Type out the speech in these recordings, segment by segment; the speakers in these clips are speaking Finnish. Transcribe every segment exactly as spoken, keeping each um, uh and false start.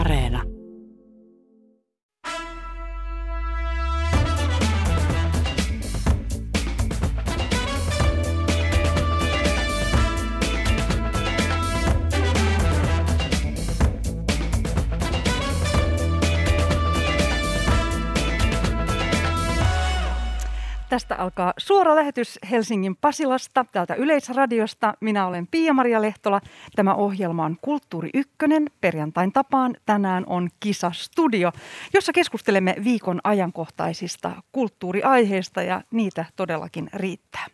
Areena. Tästä alkaa suora lähetys Helsingin Pasilasta, täältä Yleisradiosta. Minä olen Pia-Maria Lehtola. Tämä ohjelma on Kulttuuriykkönen. Perjantain tapaan tänään on Kisastudio, jossa keskustelemme viikon ajankohtaisista kulttuuriaiheista, ja niitä todellakin riittää.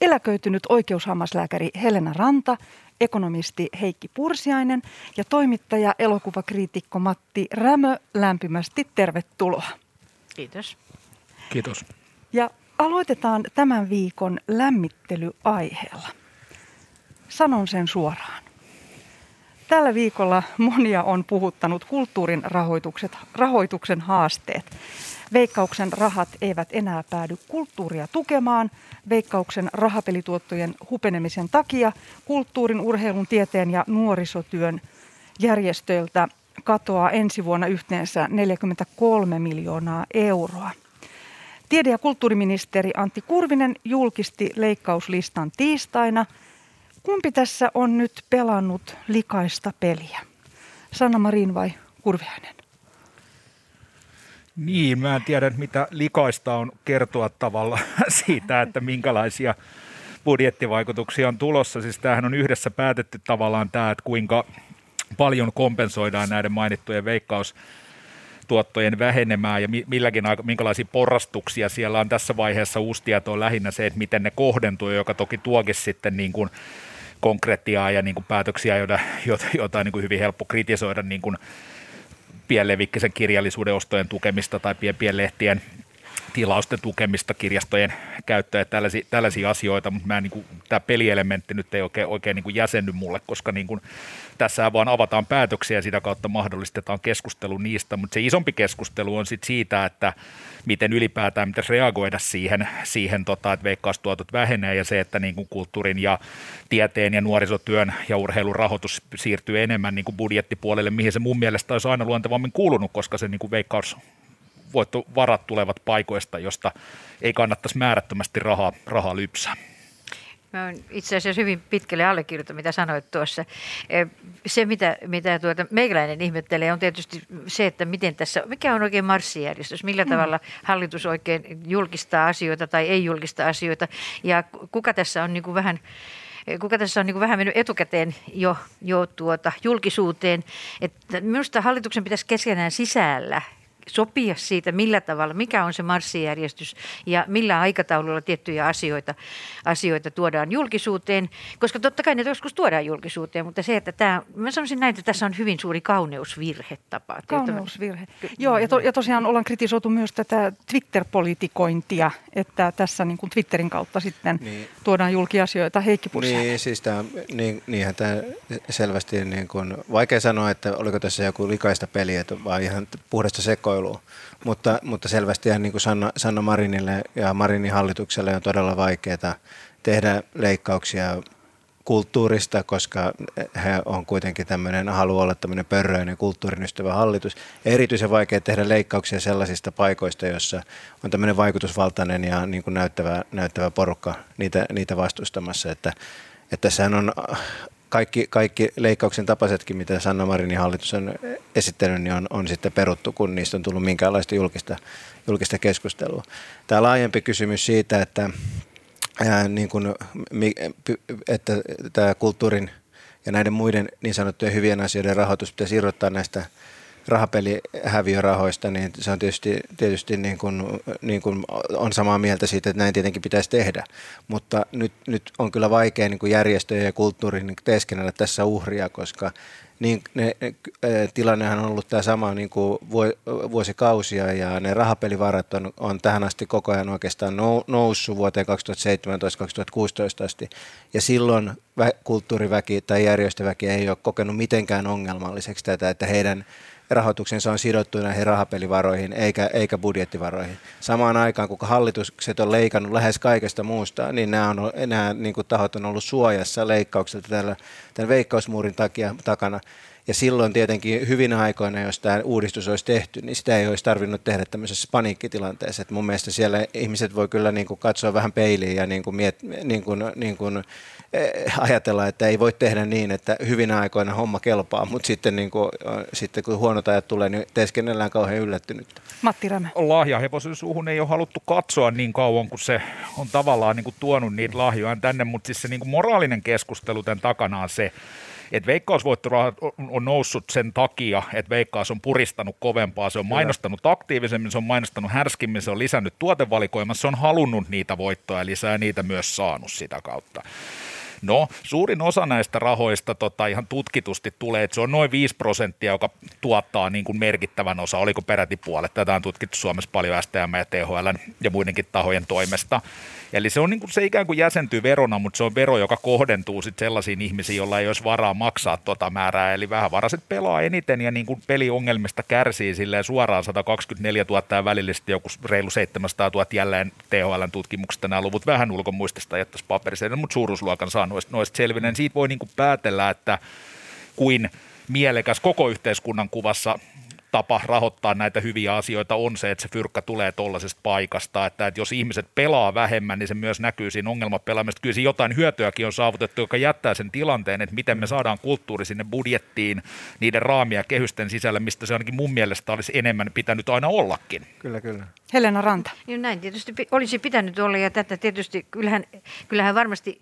Eläköitynyt oikeushammaslääkäri Helena Ranta, ekonomisti Heikki Pursiainen ja toimittaja, elokuvakriitikko Matti Rämö, lämpimästi tervetuloa. Kiitos. Kiitos. Ja aloitetaan tämän viikon lämmittelyaiheella. Sanon sen suoraan. Tällä viikolla monia on puhuttanut kulttuurin rahoitukset, rahoituksen haasteet. Veikkauksen rahat eivät enää päädy kulttuuria tukemaan. Veikkauksen rahapelituottojen hupenemisen takia kulttuurin, urheilun, tieteen ja nuorisotyön järjestöiltä katoaa ensi vuonna yhteensä neljäkymmentäkolme miljoonaa euroa. Tiede- ja kulttuuriministeri Antti Kurvinen julkisti leikkauslistan tiistaina. Kumpi tässä on nyt pelannut likaista peliä? Sanna Marin vai Kurviainen? Niin, mä en tiedä, mitä likaista on kertoa tavalla siitä, että minkälaisia budjettivaikutuksia on tulossa. Siis tämähän on yhdessä päätetty tavallaan tämä, että kuinka paljon kompensoidaan näiden mainittujen veikkaus tuottojen vähenemään ja milläkin, minkälaisia porrastuksia siellä on. Tässä vaiheessa uusi tieto on lähinnä se, että miten ne kohdentuu, joka toki tuokin sitten niin kuin konkretiaa ja niin kuin päätöksiä, joita, joita on niin kuin hyvin helppo kritisoida, niin kuin pienlevikkisen kirjallisuuden ostojen tukemista tai pienlehtien tilausten tukemista, kirjastojen käyttöä ja tällaisia, tällaisia asioita, mutta mä en, niin kuin, tämä pelielementti nyt ei oikein, oikein niin kuin jäsenny mulle, koska niin kuin, tässä vaan avataan päätöksiä ja sitä kautta mahdollistetaan keskustelu niistä, mutta se isompi keskustelu on sit siitä, että miten ylipäätään pitäisi reagoida siihen, siihen tota, että veikkaustuotot vähenee ja se, että niin kuin kulttuurin ja tieteen ja nuorisotyön ja urheilun rahoitus siirtyy enemmän niin kuin budjettipuolelle, mihin se mun mielestä olisi aina luontevammin kuulunut, koska se niin kuin veikkaus voittovarat tulevat paikoista, josta ei kannattaisi määrättömästi rahaa, rahaa lypsää. Mä oon itse asiassa hyvin pitkälle allekirjoittanut, mitä sanoit tuossa. Se, mitä, mitä tuota meikäläinen ihmettelee, on tietysti se, että miten tässä, mikä on oikein marssijärjestys, millä mm. tavalla hallitus oikein julkistaa asioita tai ei julkista asioita, ja kuka tässä on niin kuin vähän... Kuka tässä on niin kuin vähän mennyt etukäteen jo, jo tuota julkisuuteen. Että minusta hallituksen pitäisi keskenään sisällä sopia siitä, millä tavalla, mikä on se marssijärjestys ja millä aikataululla tiettyjä asioita, asioita tuodaan julkisuuteen, koska totta kai ne joskus tuodaan julkisuuteen, mutta se, että tämä, mä sanoisin näin, että tässä on hyvin suuri kauneusvirhe tapa. Kauneusvirhe. Ky- Joo, ja, to, ja tosiaan ollaan kritisoitu myös tätä Twitter-politikointia, että tässä niin kuin Twitterin kautta sitten niin tuodaan julkiasioita. Heikki Pursiainen. Niin, siis tämä, niin, niinhän tämä selvästi, niin kuin, vaikea sanoa, että oliko tässä joku likaista peliä, vaan ihan puhdasta sekoa. Mutta, mutta selvästi niin kuin Sanna, Sanna Marinille ja Marinin hallitukselle on todella vaikeaa tehdä leikkauksia kulttuurista, koska he on kuitenkin tämmöinen, haluaa olla tämmöinen pörröinen kulttuurin ystävä hallitus. Ja erityisen vaikea tehdä leikkauksia sellaisista paikoista, joissa on tämmöinen vaikutusvaltainen ja niin kuin näyttävä, näyttävä porukka niitä, niitä vastustamassa. Että, että tässähän on... Kaikki, kaikki leikkauksen tapaisetkin, mitä Sanna Marinin hallitus on esittänyt, niin on, on sitten peruttu, kun niistä on tullut minkäänlaista julkista, julkista keskustelua. Tämä laajempi kysymys siitä, että, ää, niin kun, että tämä kulttuurin ja näiden muiden niin sanottujen hyvien asioiden rahoitus pitäisi irrottaa näistä rahapelihäviörahoista, niin se on tietysti, tietysti niin kuin, niin kuin on samaa mieltä siitä, että näin tietenkin pitäisi tehdä. Mutta nyt, nyt on kyllä vaikea niin kuin järjestöjen ja kulttuurin niin teeskennellä tässä uhria, koska niin, ne, tilannehan on ollut tämä sama niin kuin vuosikausia ja ne rahapelivarat on, on tähän asti koko ajan oikeastaan noussut vuoteen kaksituhattaseitsemäntoista kaksituhattakuusitoista asti. Ja silloin vä- kulttuuriväki tai järjestöväki ei ole kokenut mitenkään ongelmalliseksi tätä, että heidän rahoituksensa on sidottu näihin rahapelivaroihin eikä, eikä budjettivaroihin. Samaan aikaan, kun hallitukset on leikannut lähes kaikesta muusta, niin nämä, on, nämä niin kuin tahot on ollut suojassa leikkaukselta tällä, tämän veikkausmuurin takia, takana. Ja silloin tietenkin hyvin aikoina, jos tämä uudistus olisi tehty, niin sitä ei olisi tarvinnut tehdä tämmöisessä paniikkitilanteessa. Et mun mielestä siellä ihmiset voi kyllä niin kuin katsoa vähän peiliin ja niin kuin miet- niin kuin, niin kuin ajatella, että ei voi tehdä niin, että hyvin aikoina homma kelpaa, mutta sitten, niin kuin, sitten kun huonot ajat tulee, niin teeskennellään kauhean yllättynyt. Matti Rämö. Lahjahevosen suuhun ei ole haluttu katsoa niin kauan, kun se on tavallaan niin kuin tuonut niitä lahjoaan tänne, mutta siis se niin kuin moraalinen keskustelu tämän takana on se, että veikkausvoittorahat on noussut sen takia, että Veikkaus on puristanut kovempaa, se on mainostanut aktiivisemmin, se on mainostanut härskimmin, se on lisännyt tuotevalikoimassa, se on halunnut niitä voittoja lisää ja niitä myös saanut sitä kautta. No, suurin osa näistä rahoista tota, ihan tutkitusti tulee, että se on noin viisi prosenttia, joka tuottaa niin kuin merkittävän osa, oliko peräti puolet. Tätä on tutkittu Suomessa paljon S T M ja T H L ja muidenkin tahojen toimesta. Eli se, on niin kuin, se ikään kuin jäsentyy verona, mutta se on vero, joka kohdentuu sit sellaisiin ihmisiin, joilla ei olisi varaa maksaa tuota määrää. Eli vähävaraiset pelaa eniten ja niin kuin peliongelmista kärsii silleen suoraan sata kaksikymmentäneljätuhatta ja välillisesti joku reilu seitsemänsataatuhatta jälleen T H L:n tutkimuksesta. Nämä luvut vähän ulkomuistista ei ole tässä paperissa, mutta suuruusluokan saa noista, noista selvinen. Siitä voi niin kuin päätellä, että kuin mielekäs koko yhteiskunnan kuvassa tapa rahoittaa näitä hyviä asioita on se, että se fyrkkä tulee tuollaisesta paikasta, että, että jos ihmiset pelaa vähemmän, niin se myös näkyy siinä ongelmapelaamista. Kyllä siinä jotain hyötyäkin on saavutettu, joka jättää sen tilanteen, että miten me saadaan kulttuuri sinne budjettiin, niiden raamia kehysten sisällä, mistä se ainakin mun mielestä olisi enemmän pitänyt aina ollakin. Kyllä, kyllä. Helena Ranta. Niin näin tietysti olisi pitänyt olla, ja tätä tietysti kyllähän, kyllähän varmasti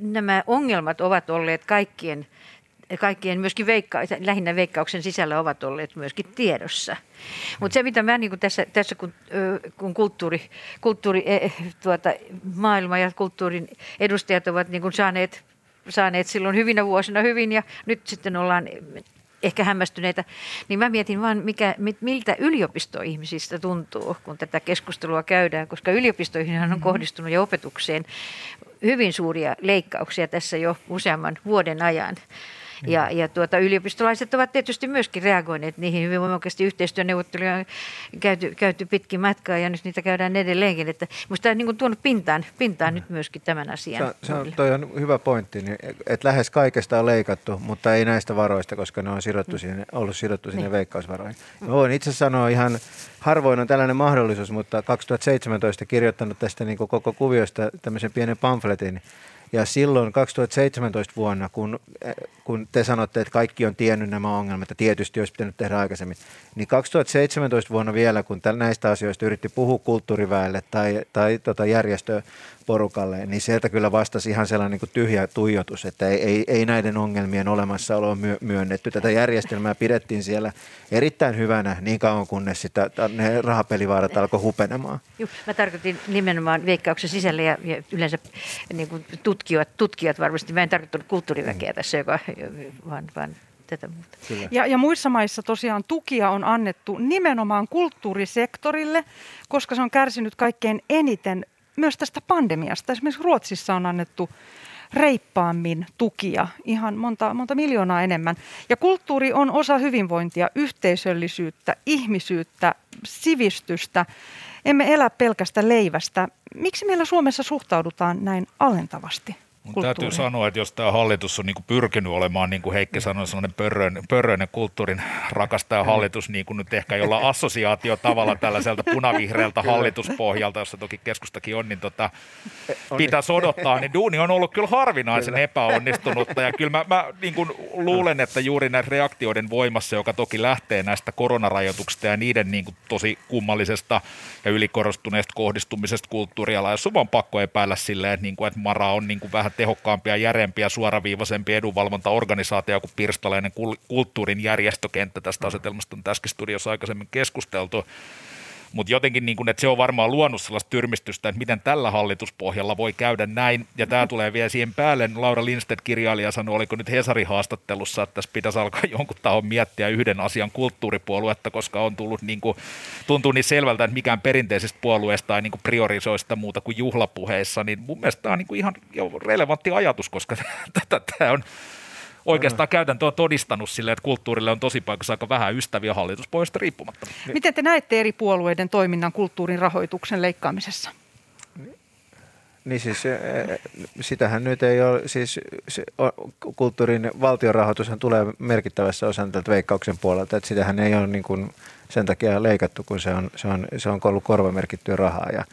nämä ongelmat ovat olleet kaikkien Kaikkien myöskin veikka- lähinnä Veikkauksen sisällä ovat olleet myöskin tiedossa. Mutta se, mitä mä niin kun tässä, tässä, kun, kun kulttuuri, kulttuuri, tuota, maailma ja kulttuurin edustajat ovat niin kun saaneet, saaneet silloin hyvinä vuosina hyvin ja nyt sitten ollaan ehkä hämmästyneitä, niin mä mietin vaan, mikä, miltä yliopistoihmisistä tuntuu, kun tätä keskustelua käydään, koska yliopistoihin on kohdistunut ja opetukseen hyvin suuria leikkauksia tässä jo useamman vuoden ajan. Ja, ja tuota, yliopistolaiset ovat tietysti myöskin reagoineet niihin hyvin voimakkaasti. Yhteistyöneuvotteluja on käyty, käyty pitkin matkaa ja nyt niitä käydään edelleenkin. Että musta tämä on niin kuin tuonut pintaan, pintaan nyt myöskin tämän asian. Se on, toi on hyvä pointti, että lähes kaikesta on leikattu, mutta ei näistä varoista, koska ne on sidottu sinne, ollut sidottu sinne niin. Veikkausvaroihin. Mä voin itse sanoa ihan, harvoin on tällainen mahdollisuus, mutta kaksituhattaseitsemäntoista kirjoittanut tästä niin kuin koko kuviosta tämmöisen pienen pamfletin. Ja silloin kaksituhattaseitsemäntoista vuonna, kun, kun te sanotte, että kaikki on tiennyt nämä ongelmat, ja tietysti olisi pitänyt tehdä aikaisemmin, niin kaksituhattaseitsemäntoista vuonna vielä, kun näistä asioista yritti puhua kulttuuriväelle tai, tai tota järjestöporukalle, niin sieltä kyllä vastasi ihan sellainen niin kuin tyhjä tuijotus, että ei, ei, ei näiden ongelmien olemassaoloa myönnetty. Tätä järjestelmää pidettiin siellä erittäin hyvänä niin kauan, kunnes sitä, ne rahapelivaarat alkoi hupenemaan. Juh, mä tarkoitin nimenomaan Veikkauksen sisällä ja, ja yleensä niin kuin tutkimuksessa. Tutkijat, tutkijat varmasti. Mä en tarkoittanut kulttuuriväkeä tässä, joka, vaan, vaan tätä muuta. Ja, ja muissa maissa tosiaan tukia on annettu nimenomaan kulttuurisektorille, koska se on kärsinyt kaikkein eniten myös tästä pandemiasta. Esimerkiksi Ruotsissa on annettu reippaammin tukia, ihan monta, monta miljoonaa enemmän. Ja kulttuuri on osa hyvinvointia, yhteisöllisyyttä, ihmisyyttä, sivistystä. Emme elä pelkästä leivästä. Miksi meillä Suomessa suhtaudutaan näin alentavasti? Mun täytyy sanoa, että jos tämä hallitus on niinku pyrkinyt olemaan, niin kuin Heikki sanoi, sellainen pörröinen, pörröinen kulttuurin rakastaja hallitus, niin kuin nyt ehkä jollain assosiaatiotavallaan tällaiselta punavihreältä hallituspohjalta, jossa toki keskustakin on, niin tota, pitäisi odottaa, niin duuni on ollut kyllä harvinaisen epäonnistunutta. Ja kyllä mä, mä niin kuin luulen, että juuri näiden reaktioiden voimassa, joka toki lähtee näistä koronarajoituksista ja niiden niin kuin tosi kummallisesta ja ylikorostuneesta kohdistumisesta kulttuurialalla, jos on vaan pakko epäillä silleen, että, niin kuin, että Mara on niin kuin vähän tehokkaampia, järeämpiä, suoraviivaisempia edunvalvontaorganisaatio kuin pirstaleinen kulttuurin järjestökenttä. Tästä asetelmasta on tässäkin studiossa aikaisemmin keskusteltu. Mutta jotenkin, niin kun, että se on varmaan luonut sellaista tyrmistystä, että miten tällä hallituspohjalla voi käydä näin. Ja tämä tulee vielä siihen päälle. Laura Lindstedt, kirjailija, sanoi, oliko nyt Hesarin haastattelussa, että tässä pitäisi alkaa jonkun tahon miettiä yhden asian kulttuuripuoluetta, koska on tullut, niin kun, tuntuu niin selvältä, että mikään perinteisestä puolueesta tai niin kun priorisoi sitä muuta kuin juhlapuheissa. Niin mun mielestä tämä on niin kun ihan relevantti ajatus, koska tämä on oikeastaan käytäntö on todistanut sille, että kulttuurille on tosi paikassa aika vähän ystäviä hallituspohjasta riippumatta. Miten te näette eri puolueiden toiminnan kulttuurin rahoituksen leikkaamisessa? Niin siis sitähän nyt ei ole, siis kulttuurin valtionrahoitushan tulee merkittävässä osassa tältä Veikkauksen puolelta, että sitähän ei ole niin kuin sen takia leikattu, kun se on, se on, se on ollut korvamerkittyä rahaa. Ja,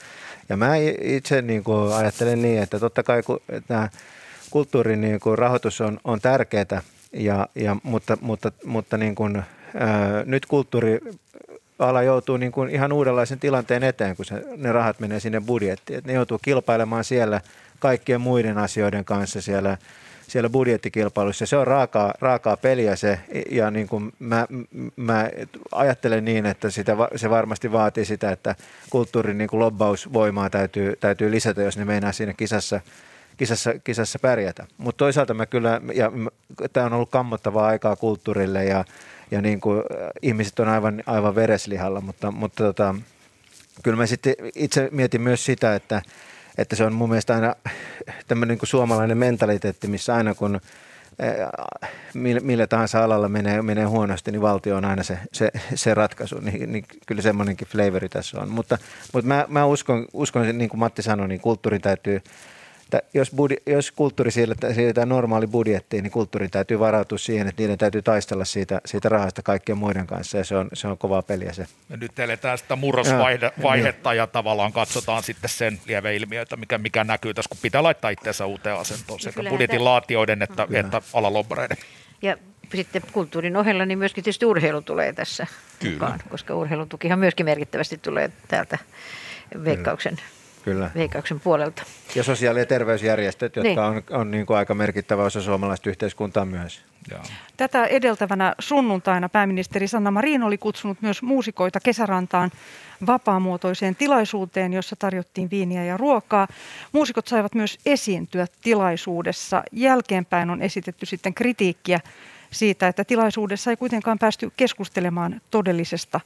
ja mä itse niin kuin ajattelen niin, että totta kai kun tämä kulttuurin niin kuin rahoitus on, on tärkeää, ja, ja, mutta, mutta, mutta niin kuin, ää, nyt kulttuuri... ala joutuu niin kuin ihan uudenlaisen tilanteen eteen, kun se, ne rahat menee sinne budjettiin. Et ne joutuu kilpailemaan siellä kaikkien muiden asioiden kanssa siellä, siellä budjettikilpailussa. Se on raakaa, raakaa peliä se, ja niin kuin mä, mä ajattelen niin, että sitä, se varmasti vaatii sitä, että kulttuurin niin kuin lobbausvoimaa täytyy, täytyy lisätä, jos ne meinaa siinä kisassa, kisassa, kisassa pärjätä. Mutta toisaalta mä kyllä, ja tämä on ollut kammottavaa aikaa kulttuurille, ja Ja niin kuin ihmiset on aivan, aivan vereslihalla, mutta, mutta tota, kyllä mä sitten itse mietin myös sitä, että, että se on mun mielestä aina tämmöinen niin kuin suomalainen mentaliteetti, missä aina kun millä tahansa alalla menee, menee huonosti, niin valtio on aina se, se, se ratkaisu, niin, niin kyllä semmoinenkin flavori tässä on. Mutta, mutta mä, mä uskon, uskon, niin kuin Matti sanoi, niin kulttuuri täytyy... Jos, budi, jos kulttuuri siirretään, siirretään normaali budjettiin, niin kulttuurin täytyy varautua siihen, että niiden täytyy taistella siitä, siitä rahasta kaikkien muiden kanssa, ja se on, se on kovaa peliä se. Ja nyt eletään sitä murrosvaihetta no, ja niin. Tavallaan katsotaan sitten sen lieveilmiöitä, mikä, mikä näkyy tässä, kun pitää laittaa itseänsä uuteen asentoon sekä budjetin laatioiden että, että alalobbareiden. Ja sitten kulttuurin ohella niin myöskin tietysti urheilu tulee tässä Kyllä. mukaan, koska urheilutukihan myöskin merkittävästi tulee täältä Veikkauksen. Kyllä. Kyllä. Veikkauksen puolelta. Ja sosiaali- ja terveysjärjestöt, jotka niin. on, on niin kuin aika merkittävä osa suomalaista yhteiskuntaa myös. Joo. Tätä edeltävänä sunnuntaina pääministeri Sanna Marin oli kutsunut myös muusikoita Kesärantaan vapaamuotoiseen tilaisuuteen, jossa tarjottiin viiniä ja ruokaa. Muusikot saivat myös esiintyä tilaisuudessa. Jälkeenpäin on esitetty sitten kritiikkiä siitä, että tilaisuudessa ei kuitenkaan päästy keskustelemaan todellisesta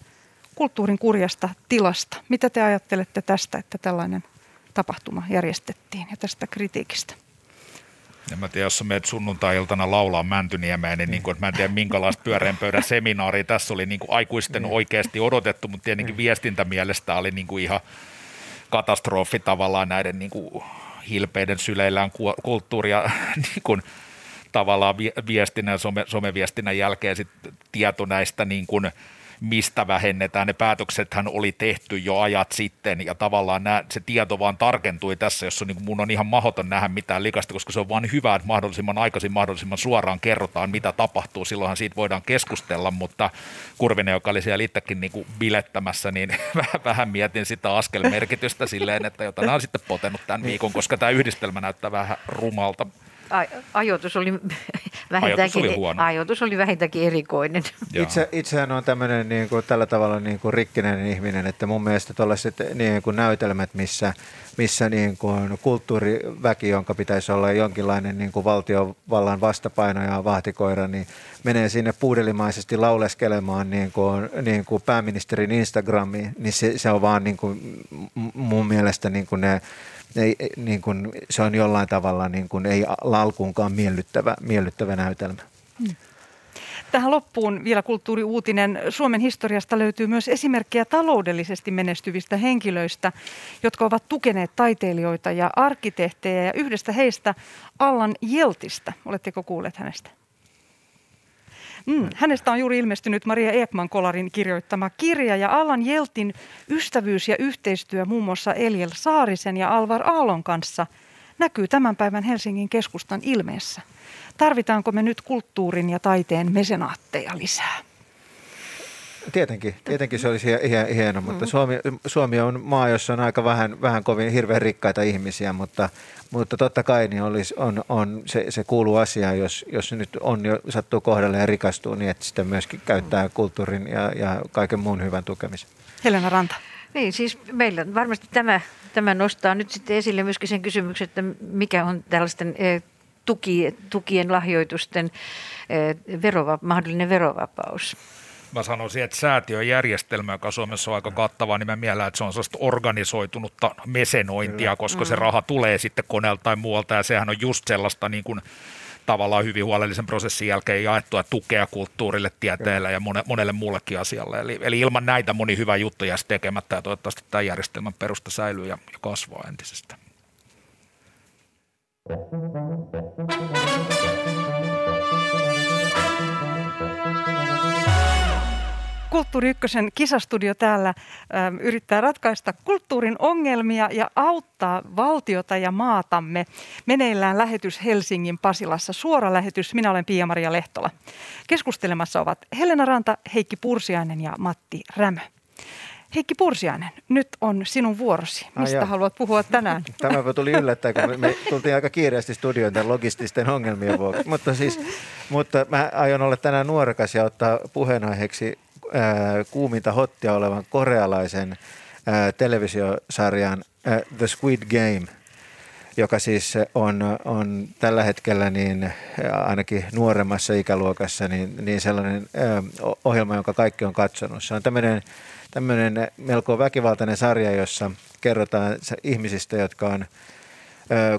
kulttuurin kurjasta tilasta. Mitä te ajattelette tästä, että tällainen tapahtuma järjestettiin ja tästä kritiikistä? En mä tiedä, jos menet sunnuntai-iltana laulaa Mäntyniemeen, niin, niin kuin, mä en tiedä minkälaista pyöreän pöydän seminaaria. Tässä oli niin kuin aikuisten oikeasti odotettu, mutta tietenkin viestintämielestä oli niin kuin ihan katastrofi tavallaan näiden niin kuin hilpeiden syleillään kulttuuria niin kuin tavallaan viestinnän, some, someviestinnän jälkeen sit tieto näistä niin kuin mistä vähennetään. Ne päätöksethän oli tehty jo ajat sitten, ja tavallaan nämä, se tieto vaan tarkentui tässä, jossa niin mun on ihan mahdoton nähdä mitään likasta, koska se on vaan hyvä, että mahdollisimman aikaisin, mahdollisimman suoraan kerrotaan, mitä tapahtuu. Silloinhan siitä voidaan keskustella, mutta Kurvinen, joka oli siellä itsekin niin kuin bilettämässä, niin vähän mietin sitä askelmerkitystä silleen, että jota on sitten potenut tämän viikon, koska tämä yhdistelmä näyttää vähän rumalta. Ajoitus oli, ajoitus oli huono. Ajoitus oli vähintäänkin erikoinen. Itse, itsehän on tämmöinen niin kuin, tällä tavalla niin kuin rikkinen ihminen, että mun mielestä tuollaiset niin kuin näytelmät, missä, missä niin kuin kulttuuriväki, jonka pitäisi olla jonkinlainen niin kuin valtiovallan vastapaino ja vahtikoira, niin menee sinne puudelimaisesti lauleskelemaan niin kuin, niin kuin pääministerin Instagramiin, niin se, se on vaan niin kuin, mun mielestä niin kuin ne... Ei, niin kuin, se on jollain tavalla niin kuin, ei alkuunkaan miellyttävä, miellyttävä näytelmä. Tähän loppuun vielä kulttuuriuutinen. Suomen historiasta löytyy myös esimerkkejä taloudellisesti menestyvistä henkilöistä, jotka ovat tukeneet taiteilijoita ja arkkitehtejä, ja yhdestä heistä Allan Jeltistä. Oletteko kuulleet hänestä? Mm, hänestä on juuri ilmestynyt Maria Ekman-Kolarin kirjoittama kirja, ja Allan Jeltin ystävyys ja yhteistyö muun muassa Eliel Saarisen ja Alvar Aallon kanssa näkyy tämän päivän Helsingin keskustan ilmeessä. Tarvitaanko me nyt kulttuurin ja taiteen mesenaatteja lisää? Tietenkin, tietenkin se olisi hieno, mutta Suomi, Suomi on maa, jossa on aika vähän, vähän kovin hirveän rikkaita ihmisiä, mutta, mutta totta kai niin olisi, on, on, se, se kuuluu asiaan, jos, jos nyt on jo sattuu kohdalle ja rikastuu, niin että sitä myöskin käyttää kulttuurin ja, ja kaiken muun hyvän tukemisen. Helena Ranta. Niin, siis meillä varmasti tämä, tämä nostaa nyt sitten esille myöskin sen kysymyksen, että mikä on tällaisten tuki, tukien lahjoitusten verova, mahdollinen verovapaus. Mä sanoisin, että säätiöjärjestelmä, joka Suomessa on aika kattava, niin mä mielään, että se on sellaista organisoitunutta mesenointia, koska se raha tulee sitten koneelta tai muualta, ja sehän on just sellaista niin kuin tavallaan hyvin huolellisen prosessin jälkeen jaettua tukea kulttuurille, tieteelle ja monelle muullekin asialle. Eli, eli ilman näitä moni hyvä juttu jäisi tekemättä, ja toivottavasti tämä järjestelmän perusta säilyy ja kasvaa entisestään. Kulttuuriykkösen kisastudio täällä äm, yrittää ratkaista kulttuurin ongelmia ja auttaa valtiota ja maatamme. Meneillään lähetys Helsingin Pasilassa, suora lähetys. Minä olen Pia-Maria Lehtola. Keskustelemassa ovat Helena Ranta, Heikki Pursiainen ja Matti Rämö. Heikki Pursiainen, nyt on sinun vuorosi. Mistä ah, haluat puhua tänään? Tämä tuli yllättää, kun me tultiin aika kiireesti studioon tämän logististen ongelmien vuoksi. Mutta, siis, mutta mä aion olla tänään nuorekas ja ottaa puheenaiheeksi kuuminta hottia olevan korealaisen ää, televisiosarjan ää, The Squid Game, joka siis on, on tällä hetkellä niin ainakin nuoremmassa ikäluokassa niin, niin sellainen ää, ohjelma, jonka kaikki on katsonut. Se on tämmöinen, tämmöinen melko väkivaltainen sarja, jossa kerrotaan ihmisistä, jotka on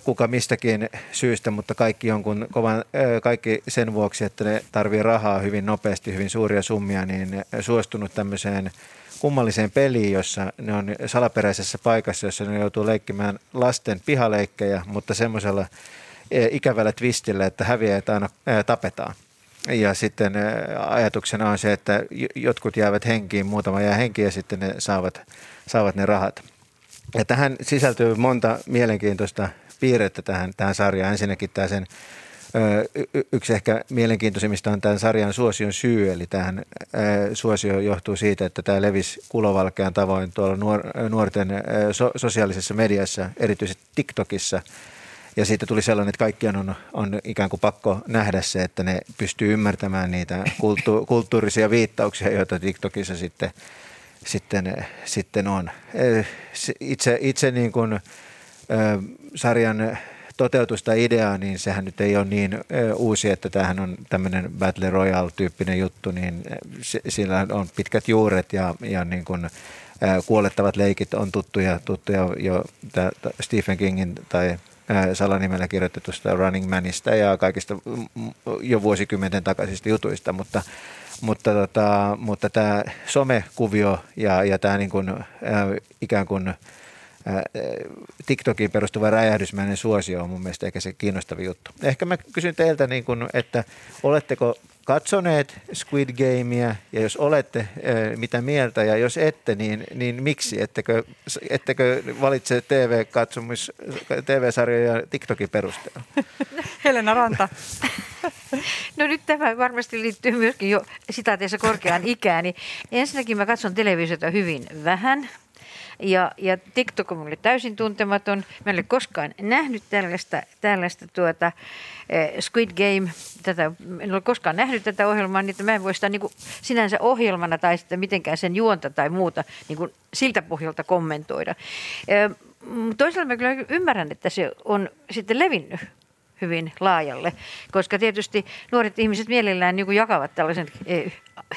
kuka mistäkin syystä, mutta kaikki, jonkun, kovan, kaikki sen vuoksi, että ne tarvii rahaa hyvin nopeasti, hyvin suuria summia, niin suostunut tämmöiseen kummalliseen peliin, jossa ne on salaperäisessä paikassa, jossa ne joutuu leikkimään lasten pihaleikkejä, mutta semmoisella ikävällä twistillä, että häviäjät aina tapetaan. Ja sitten ajatuksena on se, että jotkut jäävät henkiin, muutama jää henkiin ja sitten ne saavat, saavat ne rahat. Ja tähän sisältyy monta mielenkiintoista piirrettä tähän, tähän sarjaan. Ensinnäkin tämä sen, ö, yksi ehkä mielenkiintoisimmista on tämän sarjan suosion syy, eli tähän ö, suosio johtuu siitä, että tämä levisi kulovalkean tavoin tuolla nuor, nuorten ö, so, sosiaalisessa mediassa, erityisesti TikTokissa. Ja siitä tuli sellainen, että kaikkien on, on ikään kuin pakko nähdä se, että ne pystyy ymmärtämään niitä kulttu, kulttuurisia viittauksia, joita TikTokissa sitten Sitten, sitten on. Itse, itse niin kuin, ö, sarjan toteutusta ideaa, niin sehän nyt ei ole niin ö, uusi, että tämähän on tämmöinen Battle Royale-tyyppinen juttu, niin se, sillä on pitkät juuret ja, ja niin kuin, ö, kuolettavat leikit on tuttuja, tuttuja jo tä, tä Stephen Kingin tai ö, salanimellä kirjoitetusta Running Manista ja kaikista jo vuosikymmenten takaisista jutuista, mutta Mutta, tota, mutta tämä somekuvio ja, ja tämä niin kuin, äh, ikään kuin äh, TikTokiin perustuva räjähdysmäinen suosio on mun mielestä ehkä se kiinnostava juttu. Ehkä mä kysyn teiltä, niin kuin, että oletteko katsoneet Squid Gamea ja jos olette, äh, mitä mieltä ja jos ette, niin, niin miksi? Ettekö, ettekö valitse T V-katsomus, T V-sarjoja TikTokin perusteella? Helena Ranta. No nyt tämä varmasti liittyy myöskin jo sitaateissa korkeaan ikään. Niin ensinnäkin mä katson televisiota hyvin vähän ja, ja TikTok on mulle täysin tuntematon. Mä en ole koskaan nähnyt tällaista, tällaista tuota, eh, Squid Game. Tätä, en ole koskaan nähnyt tätä ohjelmaa, niin että mä en voi sitä niin kuin sinänsä ohjelmana tai sitten mitenkään sen juonta tai muuta niin kuin siltä pohjalta kommentoida. Eh, toisaalta mä kyllä ymmärrän, että se on sitten levinnyt hyvin laajalle, koska tietysti nuoret ihmiset mielellään niin kuin jakavat tällaisen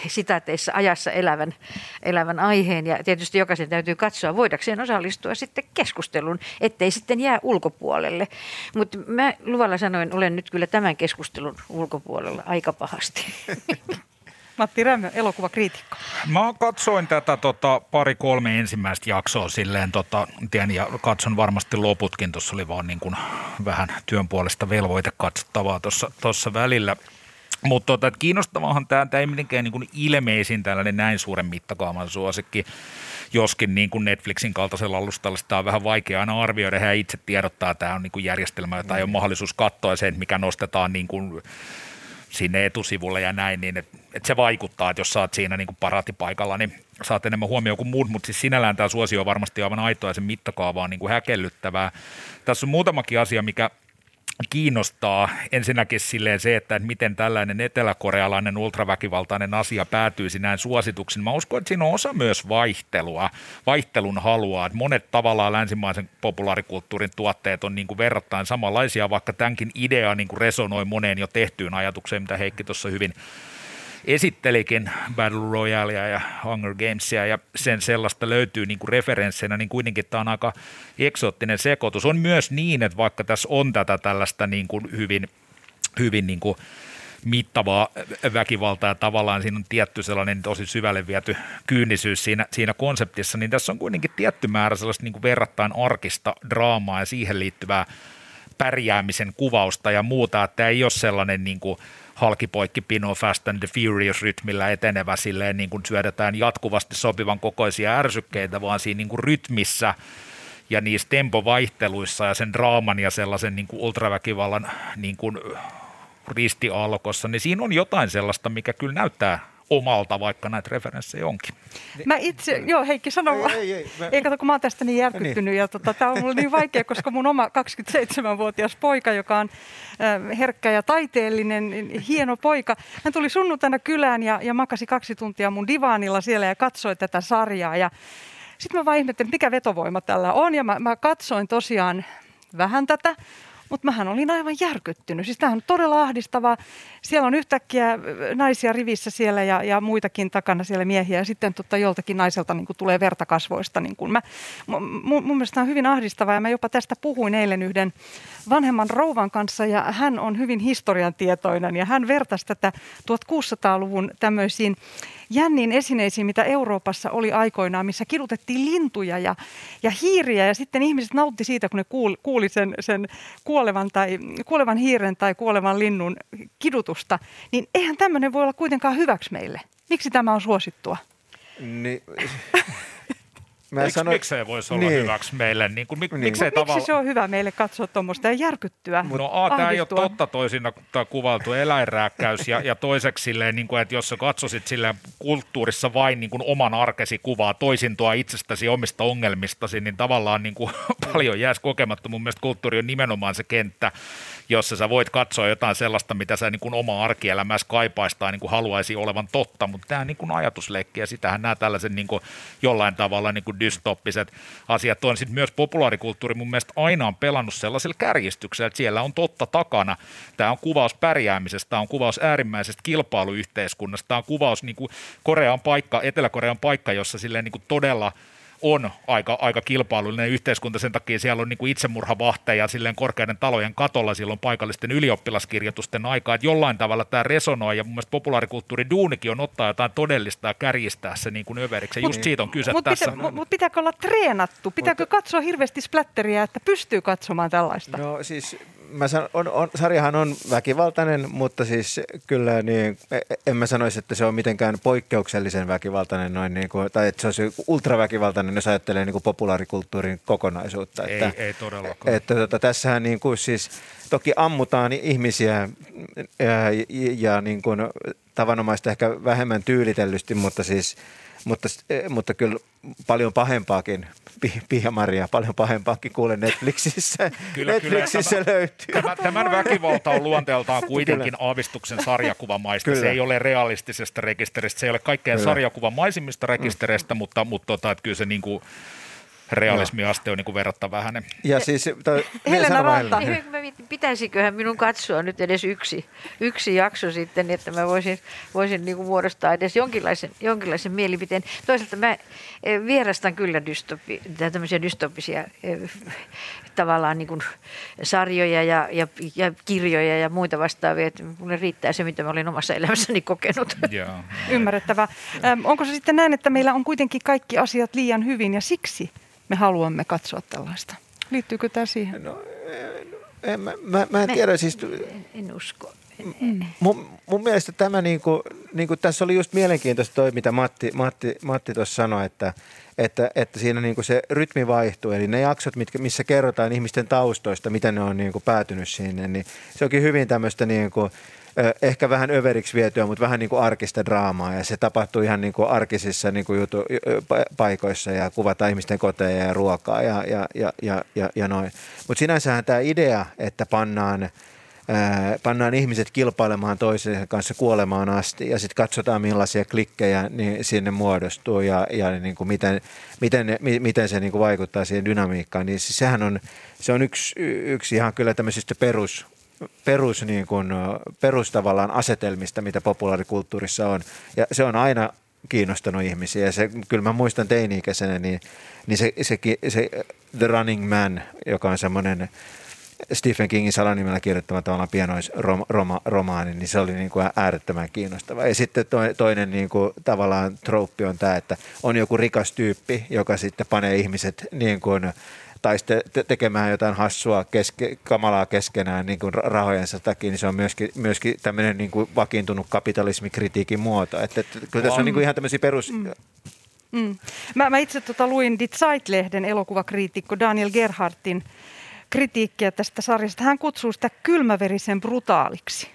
sitaateissa ajassa elävän, elävän aiheen ja tietysti jokaisen täytyy katsoa voidakseen osallistua sitten keskusteluun, ettei sitten jää ulkopuolelle. Mutta mä luvalla sanoin, olen nyt kyllä tämän keskustelun ulkopuolella aika pahasti. Matti Rämö, elokuvakriitikko. Mä katsoin tätä tota, pari-kolme ensimmäistä jaksoa silleen, tota, tien, ja katson varmasti loputkin. Tuossa oli vaan niin kuin vähän työn puolesta velvoite katsottavaa tuossa välillä. Mutta tota, kiinnostavahan tämä ei mitenkään niin kuin ilmeisin tällainen näin suuren mittakaavan suosikki. Joskin niin kuin Netflixin kaltaisella alustalla sitä on vähän vaikea aina arvioida. Hän itse tiedottaa, että tämä on niin kuin järjestelmä, jota ei ole mahdollisuus katsoa ja sen, mikä nostetaan niin kuin sinne etusivulle ja näin, niin että et se vaikuttaa, että jos sä oot siinä niin kuin paraatipaikalla, niin saat enemmän huomioon kuin muut, mutta siis sinällään tämä suosio on varmasti aivan aitoa ja sen mittakaava on niin kuin häkellyttävää. Tässä on muutamakin asia, mikä kiinnostaa. Ensinnäkin silleen se, että miten tällainen eteläkorealainen ultraväkivaltainen asia päätyisi näin suosituksiin. Mä uskon, että siinä on osa myös vaihtelua, vaihtelun halua. Että monet tavallaan länsimaisen populaarikulttuurin tuotteet on niin kuin verrattain samanlaisia, vaikka tämänkin idea niin kuin resonoi moneen jo tehtyyn ajatukseen, mitä Heikki tuossa hyvin esittelikin, Battle Royalea ja Hunger Gamesia ja sen sellaista löytyy niin kuin referensseinä, niin kuitenkin tämä on aika eksoottinen sekoitus. On myös niin, että vaikka tässä on tätä tällaista niin kuin hyvin, hyvin niin kuin mittavaa väkivaltaa ja tavallaan siinä on tietty sellainen tosi syvälle viety kyynisyys siinä, siinä konseptissa, niin tässä on kuitenkin tietty määrä sellaista niin kuin verrattain arkista draamaa ja siihen liittyvää pärjäämisen kuvausta ja muuta, että ei ole sellainen niin kuin halkipoikki pino Fast and the Furious -rytmillä etenevä silleen niin kuin syödetään jatkuvasti sopivan kokoisia ärsykkeitä, vaan siinä niin kuin rytmissä ja niissä tempovaihteluissa ja sen draaman ja sellaisen niin kuin ultraväkivallan niin kuin ristiaallokossa, niin siinä on jotain sellaista, mikä kyllä näyttää omalta, vaikka näitä referenssejä onkin. Mä itse, joo Heikki, sano vaan. Ei, ei, ei, mä... ei kato, kun mä oon tästä niin järkyttynyt, ja tota, tää on mulle niin vaikea, koska mun oma kaksikymmentäseitsemänvuotias poika, joka on herkkä ja taiteellinen, hieno poika, hän tuli sunnuntaina kylään ja, ja makasi kaksi tuntia mun divaanilla siellä ja katsoi tätä sarjaa, ja sitten mä vaan ihmettelin, mikä vetovoima tällä on, ja mä, mä katsoin tosiaan vähän tätä, mutta mähän olin aivan järkyttynyt. Siis tämähän on todella ahdistavaa. Siellä on yhtäkkiä naisia rivissä siellä ja, ja muitakin takana siellä miehiä. Ja sitten totta joltakin naiselta niin kuin tulee verta kasvoista. Niin kuin mä, mun, mun mielestä on hyvin ahdistavaa. Ja mä jopa tästä puhuin eilen yhden vanhemman rouvan kanssa. Ja hän on hyvin historiantietoinen. Ja hän vertasi tätä tuhatkuusisataaluvun tämmöisiin jänniin esineisiin, mitä Euroopassa oli aikoinaan, missä kidutettiin lintuja ja, ja hiiriä. Ja sitten ihmiset nautti siitä, kun ne kuul, kuuli sen, sen kuolevan, tai, kuolevan hiiren tai kuolevan linnun kidutusta. Niin eihän tämmöinen voi olla kuitenkaan hyväksi meille. Miksi tämä on suosittua? Niin... Miks, sanon, miksei voisi olla niin hyväksi meille? Niin kuin, mik, niin. Miksei tavalla... Miksi se on hyvä meille katsoa tuommoista ja järkyttyä? No a, tämä ei ole totta toisinaan, kun tämä on kuvailtu eläinrääkkäys ja, ja toiseksi silleen, niin kuin, että jos sä katsoisit silleen kulttuurissa vain niin kuin oman arkesi kuvaa toisintoa itsestäsi omista ongelmistasi, niin tavallaan niin kuin, paljon jäisi kokematta. Mun mielestä kulttuuri on nimenomaan se kenttä, jossa sä voit katsoa jotain sellaista, mitä sä niin kuin oma arkielämässä kaipaisi tai niin kuin haluaisi olevan totta, mutta tämä on niin kuin ajatusleikki ja sitähän nämä tällaisen niin kuin jollain tavalla niin kuin dystoppiset asiat on. Sitten myös populaarikulttuuri mun mielestä aina on pelannut sellaisella kärjistyksellä, että siellä on totta takana. Tämä on kuvaus pärjäämisestä, tämä on kuvaus äärimmäisestä kilpailuyhteiskunnasta, tämä on kuvaus niin kuin Korean paikka, Etelä-Korean paikka, jossa silleen niin kuin todella on aika, aika kilpailullinen yhteiskunta, sen takia siellä on niin kuin itsemurhavahteja silleen korkeiden talojen katolla, silloin paikallisten ylioppilaskirjoitusten aikaa, että jollain tavalla tämä resonoi, ja mun mielestä populaarikulttuuri duunikin on ottaa jotain todellista ja kärjistää se niin kuin överiksi, ja just siitä on kyse mut tässä. Mutta pitä, pitääkö olla treenattu? Pitääkö mut, katsoa hirveästi splatteriä, että pystyy katsomaan tällaista? No siis, mä san, on, on, sarjahan on väkivaltainen, mutta siis kyllä niin, en mä sanoisi, että se on mitenkään poikkeuksellisen väkivaltainen, noin niin kuin, tai että se olisi ultraväkivaltainen, jos ajattelee niin kuin populaarikulttuurin kokonaisuutta. Ei, että, ei todellakaan. Että, tota, tässähän niin kuin siis, toki ammutaan ihmisiä ja, ja, ja niin kuin tavanomaista ehkä vähemmän tyylitellysti, mutta, siis, mutta, mutta kyllä paljon pahempaakin, Pia-Maria, paljon pahempaakin kuule Netflixissä. Kyllä, Netflixissä kyllä, löytyy. Tämän, tämän väkivalta on luonteeltaan kuitenkin kyllä aavistuksen sarjakuvamaista. Kyllä. Se ei ole realistisesta rekisteristä, se ei ole kaikkein kyllä sarjakuvamaisimmista rekistereistä, mm. mutta, mutta tota, kyllä se niin kuin realismiaste on niin kuin verrattava vähäinen. Ja siis, toi, Helena Ranta, pitäisiköhän minun katsoa nyt edes yksi, yksi jakso sitten, että mä voisin, voisin niin kuin muodostaa edes jonkinlaisen, jonkinlaisen mielipiteen. Toisaalta mä vierastan kyllä dystopi, tämmöisiä dystopisia tavallaan niin kuin sarjoja ja, ja, ja kirjoja ja muita vastaavia. Että mulle riittää se, mitä mä olin omassa elämässäni kokenut. Yeah. Ymmärrettävää. Yeah. Onko se sitten näin, että meillä on kuitenkin kaikki asiat liian hyvin ja siksi me haluamme katsoa tällaista? Liittyykö tämä siihen? No, en, mä, mä, mä en mä, tiedä. Siis, en, en usko. En, en. Mun, mun mielestä tämä, niin kuin, niin kuin, tässä oli just mielenkiintoista toi, mitä Matti, Matti, Matti tuossa sanoi, että, että, että siinä niin kuin se rytmi vaihtuu. Eli ne jaksot, mitkä, missä kerrotaan ihmisten taustoista, mitä ne on niin kuin päätynyt sinne, niin se onkin hyvin tämmöistä niin kuin ehkä vähän överiksi vietyä, mutta vähän niin kuin arkista draamaa, ja se tapahtuu ihan niin kuin arkisissa niin kuin jutu, paikoissa ja kuvataan ihmisten koteja ja ruokaa ja, ja, ja, ja, ja, ja noin. Mutta sinänsähän tämä idea, että pannaan, ää, pannaan ihmiset kilpailemaan toisen kanssa kuolemaan asti ja sitten katsotaan millaisia klikkejä niin sinne muodostuu ja, ja niin kuin miten, miten, miten se niin kuin vaikuttaa siihen dynamiikkaan, niin siis sehän on, se on yksi, yksi ihan kyllä tämmöisistä perus perus niin kuin, perustavallaan asetelmista, mitä populaarikulttuurissa on. Ja se on aina kiinnostanut ihmisiä. Ja se, kyllä mä muistan teini-ikäisenä, niin, niin se, se, se The Running Man, joka on semmoinen Stephen Kingin salanimellä kirjoittama tavallaan pienoisromaani, niin se oli niin kuin äärettömän kiinnostava. Ja sitten toinen niin kuin tavallaan trooppi on tämä, että on joku rikas tyyppi, joka sitten panee ihmiset niin kuin tai sitten te- tekemään jotain hassua, keske- kamalaa keskenään niin kuin rahojensa takia, niin se on myöskin, myöskin tämmöinen niin kuin vakiintunut kapitalismikritiikin muoto. Että, että kyllä tässä on niin kuin ihan tämmöisiä perus... Mm. Mm. Mä, mä itse tota luin Die Zeit-lehden elokuvakriitikko Daniel Gerhardtin kritiikkiä tästä sarjasta. Hän kutsuu sitä kylmäverisen brutaaliksi.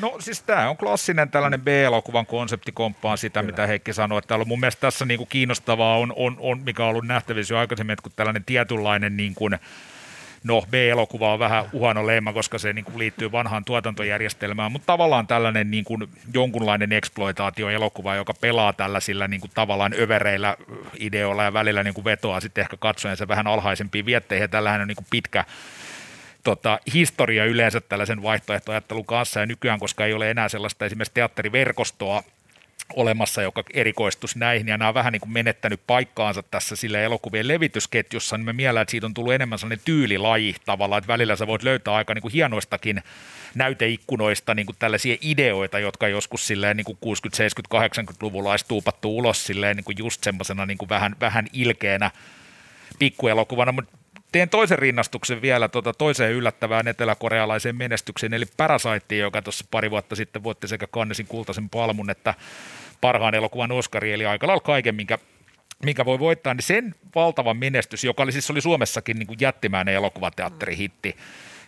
No siis tämä on klassinen tällainen B-elokuvan konsepti, komppaan sitä, kyllä, mitä Heikki sanoi. Täällä on mun mielestä tässä niin kuin kiinnostavaa, on, on, on, mikä on ollut nähtävissä jo aikaisemmin, että kun tällainen tietynlainen niin kuin, no B-elokuva on vähän uhano leima, koska se niin kuin liittyy vanhaan tuotantojärjestelmään, mutta tavallaan tällainen niin kuin jonkunlainen eksploitaatioelokuva, joka pelaa tällaisilla niin kuin tavallaan övereillä ideoilla ja välillä niin kuin vetoaa sitten ehkä katsojansa vähän alhaisempiin vietteihin. Tällähän on niin kuin pitkä Tota, historia yleensä tällaisen vaihtoehtoajattelun kanssa, ja nykyään, koska ei ole enää sellaista esimerkiksi teatteriverkostoa olemassa, joka erikoistuisi näihin, ja nämä on vähän niin kuin menettänyt paikkaansa tässä sillä elokuvien levitysketjussa, niin me mielellä, että siitä on tullut enemmän sellainen tyylilaji tavallaan, että välillä sä voit löytää aika niin kuin hienoistakin näyteikkunoista niin kuin tällaisia ideoita, jotka joskus silleen niin kuin kuusikymmentä-, seitsemänkymmentä-, kahdeksankymmentäluvulla olisi tuupattu ulos silleen niin kuin just semmoisena niin kuin vähän, vähän ilkeänä pikkuelokuvana, mutta teen toisen rinnastuksen vielä tuota toiseen yllättävään eteläkorealaiseen menestykseen, eli Parasiteen, joka tuossa pari vuotta sitten voitti sekä Cannesin kultaisen palmun että parhaan elokuvan Oscarin, eli aika lailla kaiken, minkä, minkä voi voittaa, niin sen valtava menestys, joka oli, siis oli Suomessakin niin kuin jättimäinen elokuvateatterihitti.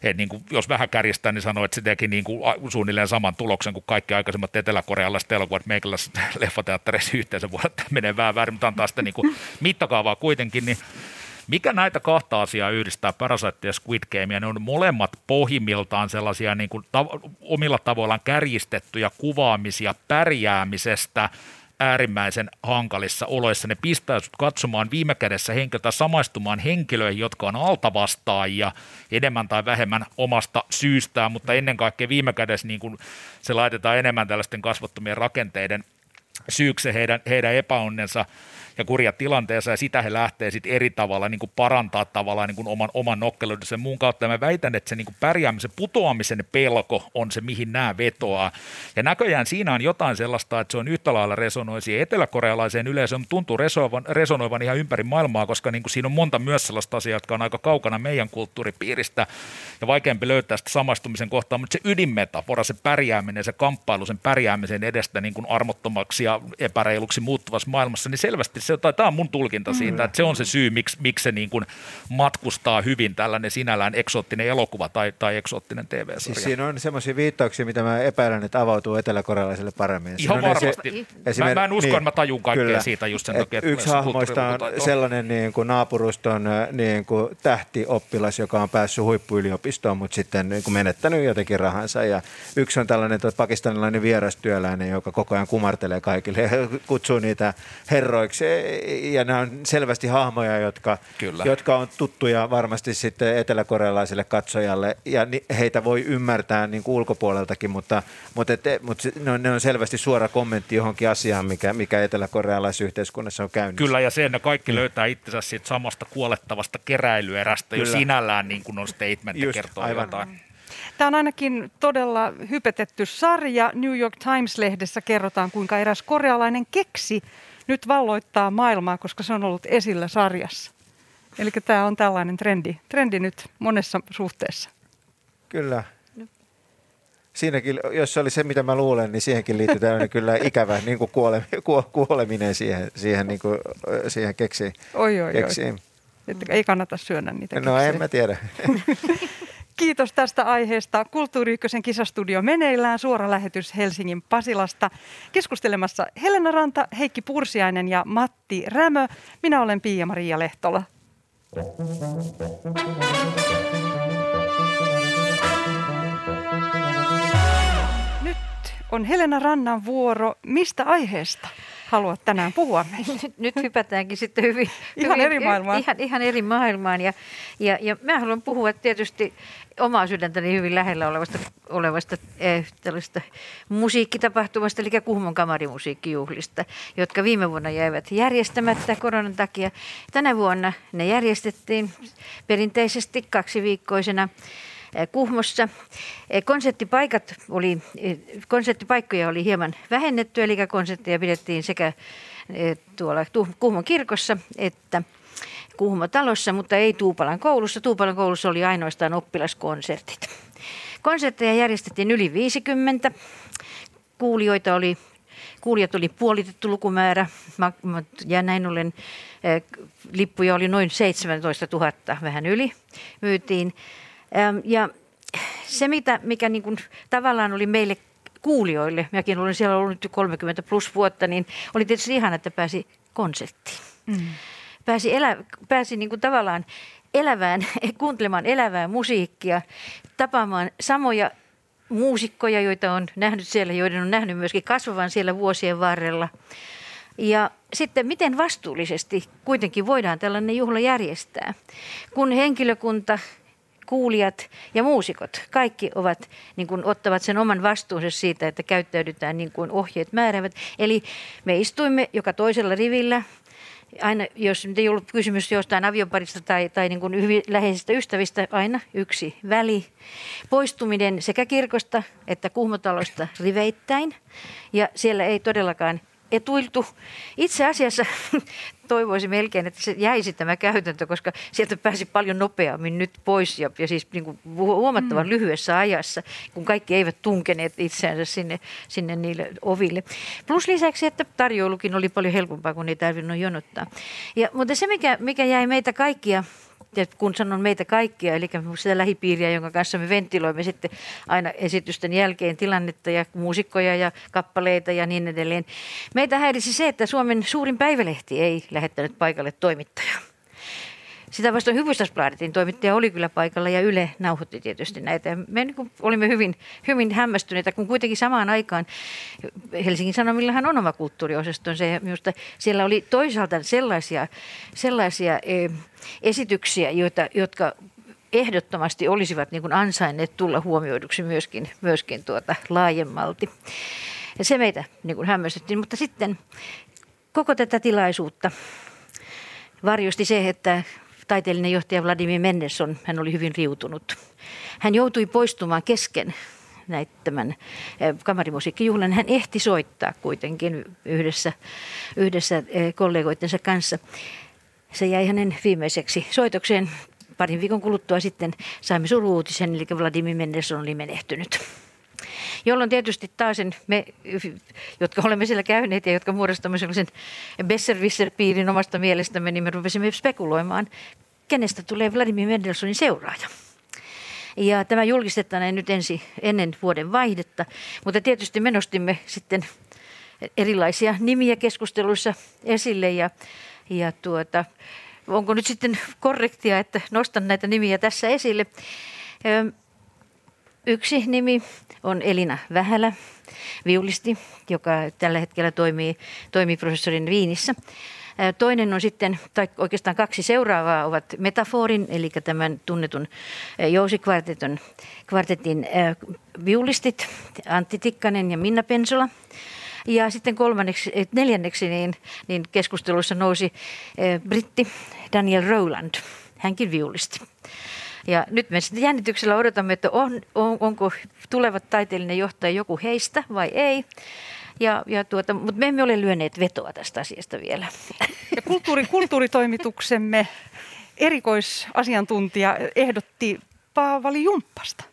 Et niin kuin, jos vähän kärjistää, niin sanoo, että se teki niin kuin suunnilleen saman tuloksen kuin kaikki aikaisemmat eteläkorealaiset elokuvat meikäläisessä leffateatterissa yhteensä vuodet. Tämä menee vähän väärin, mutta antaa sitä niin kuin mittakaavaa kuitenkin, niin mikä näitä kahta asiaa yhdistää, Parasite ja Squid Game, ne on molemmat pohjimmiltaan sellaisia niin kuin tav- omilla tavoillaan kärjistettyjä kuvaamisia pärjäämisestä äärimmäisen hankalissa oloissa. Ne pistää sut katsomaan viime kädessä henkilötä, samaistumaan henkilöihin, jotka on altavastaajia enemmän tai vähemmän omasta syystään, mutta ennen kaikkea viime kädessä niin kuin se laitetaan enemmän tällaisten kasvottomien rakenteiden syyksi heidän, heidän epäonnensa ja kurja tilanteensa, ja sitä he lähtee sitten eri tavalla niin kuin parantaa tavallaan niin kuin oman, oman nokkeluudensa muun kautta, ja mä väitän, että se niin kuin pärjäämisen, putoamisen pelko on se, mihin nämä vetoaa, ja näköjään siinä on jotain sellaista, että se on yhtä lailla resonoi siihen eteläkorealaiseen yleisöön, tuntuu resoivan, resonoivan ihan ympäri maailmaa, koska niin kuin siinä on monta myös sellaista asiaa, jotka on aika kaukana meidän kulttuuripiiristä, ja vaikeampi löytää sitä samaistumisen kohtaa, mutta se ydinmetafora, se pärjääminen, se kamppailu sen pärjäämisen edestä niin kuin armottomaksi ja epäreiluksi muuttuvassa maailmassa, niin selvästi se, tai tämä on mun tulkinta siitä, että se on se syy, miksi, miksi se niin kuin matkustaa hyvin tällainen sinällään eksoottinen elokuva tai, tai eksoottinen T V-sarja. Siis siinä on semmoisia viittauksia, mitä mä epäilen, että avautuu eteläkorealaiselle paremmin. Siinä ihan varmasti. Esi- mä, mä en usko, niin, että mä tajun kaikkea kyllä siitä just sen takia. Yksi hahmoista on sellainen niin kuin naapuruston niin kuin tähtioppilas, joka on päässyt huippuyliopistoon, mutta sitten niin kuin menettänyt jotenkin rahansa. Ja yksi on tällainen pakistanilainen vierastyöläinen, joka koko ajan kumartelee kaikille ja kutsuu niitä herroiksi. Ja nämä on selvästi hahmoja, jotka, jotka on tuttuja varmasti sitten eteläkorealaiselle katsojalle, ja heitä voi ymmärtää niin kuin ulkopuoleltakin, mutta, mutta, et, mutta ne on selvästi suora kommentti johonkin asiaan, mikä, mikä eteläkorealaisessa yhteiskunnassa on käynnissä. Kyllä, ja sen kaikki löytää itsensä siitä samasta kuolettavasta keräilyerästä, jo sinällään niin kuin on statement ja kertoo jotain. Tämä on ainakin todella hypetetty sarja. New York Times-lehdessä kerrotaan, kuinka eräs korealainen keksi nyt valloittaa maailmaa, koska se on ollut esillä sarjassa. Eli tämä on tällainen trendi, trendi nyt monessa suhteessa. Kyllä. Siinäkin, jos se oli se, mitä mä luulen, niin siihenkin liittyy tällainen kyllä ikävä niin kuin kuole, kuoleminen siihen, siihen, niin kuin, siihen keksiin. Oi, oi, keksiin. Oi. Ei kannata syödä niitä keksiä. No en mä tiedä. Kiitos tästä aiheesta. Kulttuuriykkösen kisastudio meneillään, suora lähetys Helsingin Pasilasta. Keskustelemassa Helena Ranta, Heikki Pursiainen ja Matti Rämö. Minä olen Pia-Maria Lehtola. Nyt on Helena Rannan vuoro. Mistä aiheesta haluat tänään puhua meille? Nyt hypätäänkin sitten hyvin ihan hyvin, eri maailmaan. Ihan, ihan eri maailmaan. Ja, ja, ja mä haluan puhua tietysti omaa sydäntäni hyvin lähellä olevasta, olevasta eh, tällaista musiikkitapahtumasta, eli Kuhmon kamarimusiikkijuhlista, jotka viime vuonna jäivät järjestämättä koronan takia. Tänä vuonna ne järjestettiin perinteisesti kaksiviikkoisena Kuhmossa. Konserttipaikat oli, konserttipaikkoja oli hieman vähennetty, eli konsertteja pidettiin sekä tuolla Kuhmon kirkossa että Kuhmotalossa, mutta ei Tuupalan koulussa. Tuupalan koulussa oli ainoastaan oppilaskonsertit. Konsertteja järjestettiin yli viisikymmentä. Kuulijoita oli, kuulijat oli puolitettu lukumäärä ja näin ollen lippuja oli noin seitsemäntoista tuhatta, vähän yli myytiin. Ja se, mitä, mikä niin kuin tavallaan oli meille kuulijoille, minäkin olen siellä ollut nyt kolmekymmentä plus vuotta, niin oli tietysti ihana, että pääsi konserttiin. Mm. Pääsi, elä, pääsi niin kuin tavallaan elävään, kuuntelemaan elävää musiikkia, tapaamaan samoja muusikkoja, joita on nähnyt siellä, joiden on nähnyt myöskin kasvavan siellä vuosien varrella. Ja sitten miten vastuullisesti kuitenkin voidaan tällainen juhla järjestää, kun henkilökunta, kuulijat ja muusikot, kaikki ovat, niin kuin, ottavat sen oman vastuunsa siitä, että käyttäydytään niin kuin ohjeet määräävät. Eli me istuimme joka toisella rivillä. Aina, jos ei ollut kysymys jostain avioparista tai, tai niin kuin hyvin läheisistä ystävistä, aina yksi väli. Poistuminen sekä kirkosta että Kuhmotalosta riveittäin. Ja siellä ei todellakaan etuiltu. Itse asiassa toivoisin melkein, että se jäisi tämä käytäntö, koska sieltä pääsi paljon nopeammin nyt pois ja, ja siis niin kuin huomattavan mm. lyhyessä ajassa, kun kaikki eivät tunkeneet itseänsä sinne, sinne niille oville. Plus lisäksi, että tarjoilukin oli paljon helpompaa, kun ei tarvinnut jonottaa. Ja, mutta se, mikä, mikä jäi meitä kaikkia, kun sanon meitä kaikkia, eli sitä lähipiiriä, jonka kanssa me ventiloimme sitten aina esitysten jälkeen tilannetta ja muusikkoja ja kappaleita ja niin edelleen. Meitä häirisi se, että Suomen suurin päivälehti ei lähettänyt paikalle toimittajaa. Sitä vastoin Hufvudstadsbladetin toimittaja oli kyllä paikalla ja Yle nauhoitti tietysti näitä. Me niin olimme hyvin, hyvin hämmästyneitä, kun kuitenkin samaan aikaan Helsingin Sanomillahan on oma kulttuuriosastonsa. Ja minusta siellä oli toisaalta sellaisia, sellaisia eh, esityksiä, joita, jotka ehdottomasti olisivat niin kuin ansainneet tulla huomioiduksi myöskin, myöskin tuota, laajemmalti. Ja se meitä niin kuin hämmästyttiin, mutta sitten koko tätä tilaisuutta varjosti se, että taiteellinen johtaja Vladimir Mennesson, hän oli hyvin riutunut. Hän joutui poistumaan kesken näitä, tämän kamarimusiikkijuhlan. Hän ehti soittaa kuitenkin yhdessä, yhdessä kollegoittensa kanssa. Se jäi hänen viimeiseksi soitokseen. Parin viikon kuluttua sitten saimme suru-uutisen, eli Vladimir Mennesson oli menehtynyt. Jolloin tietysti taas me, jotka olemme siellä käyneet ja jotka muodostamme sellaisen besserwisser-piirin omasta mielestämme, niin me rupesimme spekuloimaan, kenestä tulee Vladimir Mendelsonin seuraaja. Ja tämä julkistetaan nyt ensi, ennen vuoden vaihdetta, mutta tietysti me nostimme sitten erilaisia nimiä keskusteluissa esille ja, ja tuota, onko nyt sitten korrektia, että nostan näitä nimiä tässä esille. Yksi nimi on Elina Vähälä, viulisti, joka tällä hetkellä toimii, toimii professorin Viinissä. Toinen on sitten, tai oikeastaan kaksi seuraavaa ovat Metaforin, eli tämän tunnetun jousikvartetin viulistit, Antti Tikkanen ja Minna Pensola. Ja sitten kolmanneksi, neljänneksi niin, niin keskustelussa nousi britti Daniel Rowland, hänkin viulisti. Ja nyt me sitten jännityksellä odotamme, että on, on, onko tulevat taiteellinen johtaja joku heistä vai ei. Ja, ja tuota, mutta me emme ole lyöneet vetoa tästä asiasta vielä. Ja kulttuuri, kulttuuritoimituksemme erikoisasiantuntija ehdotti Paavali Jumppasta.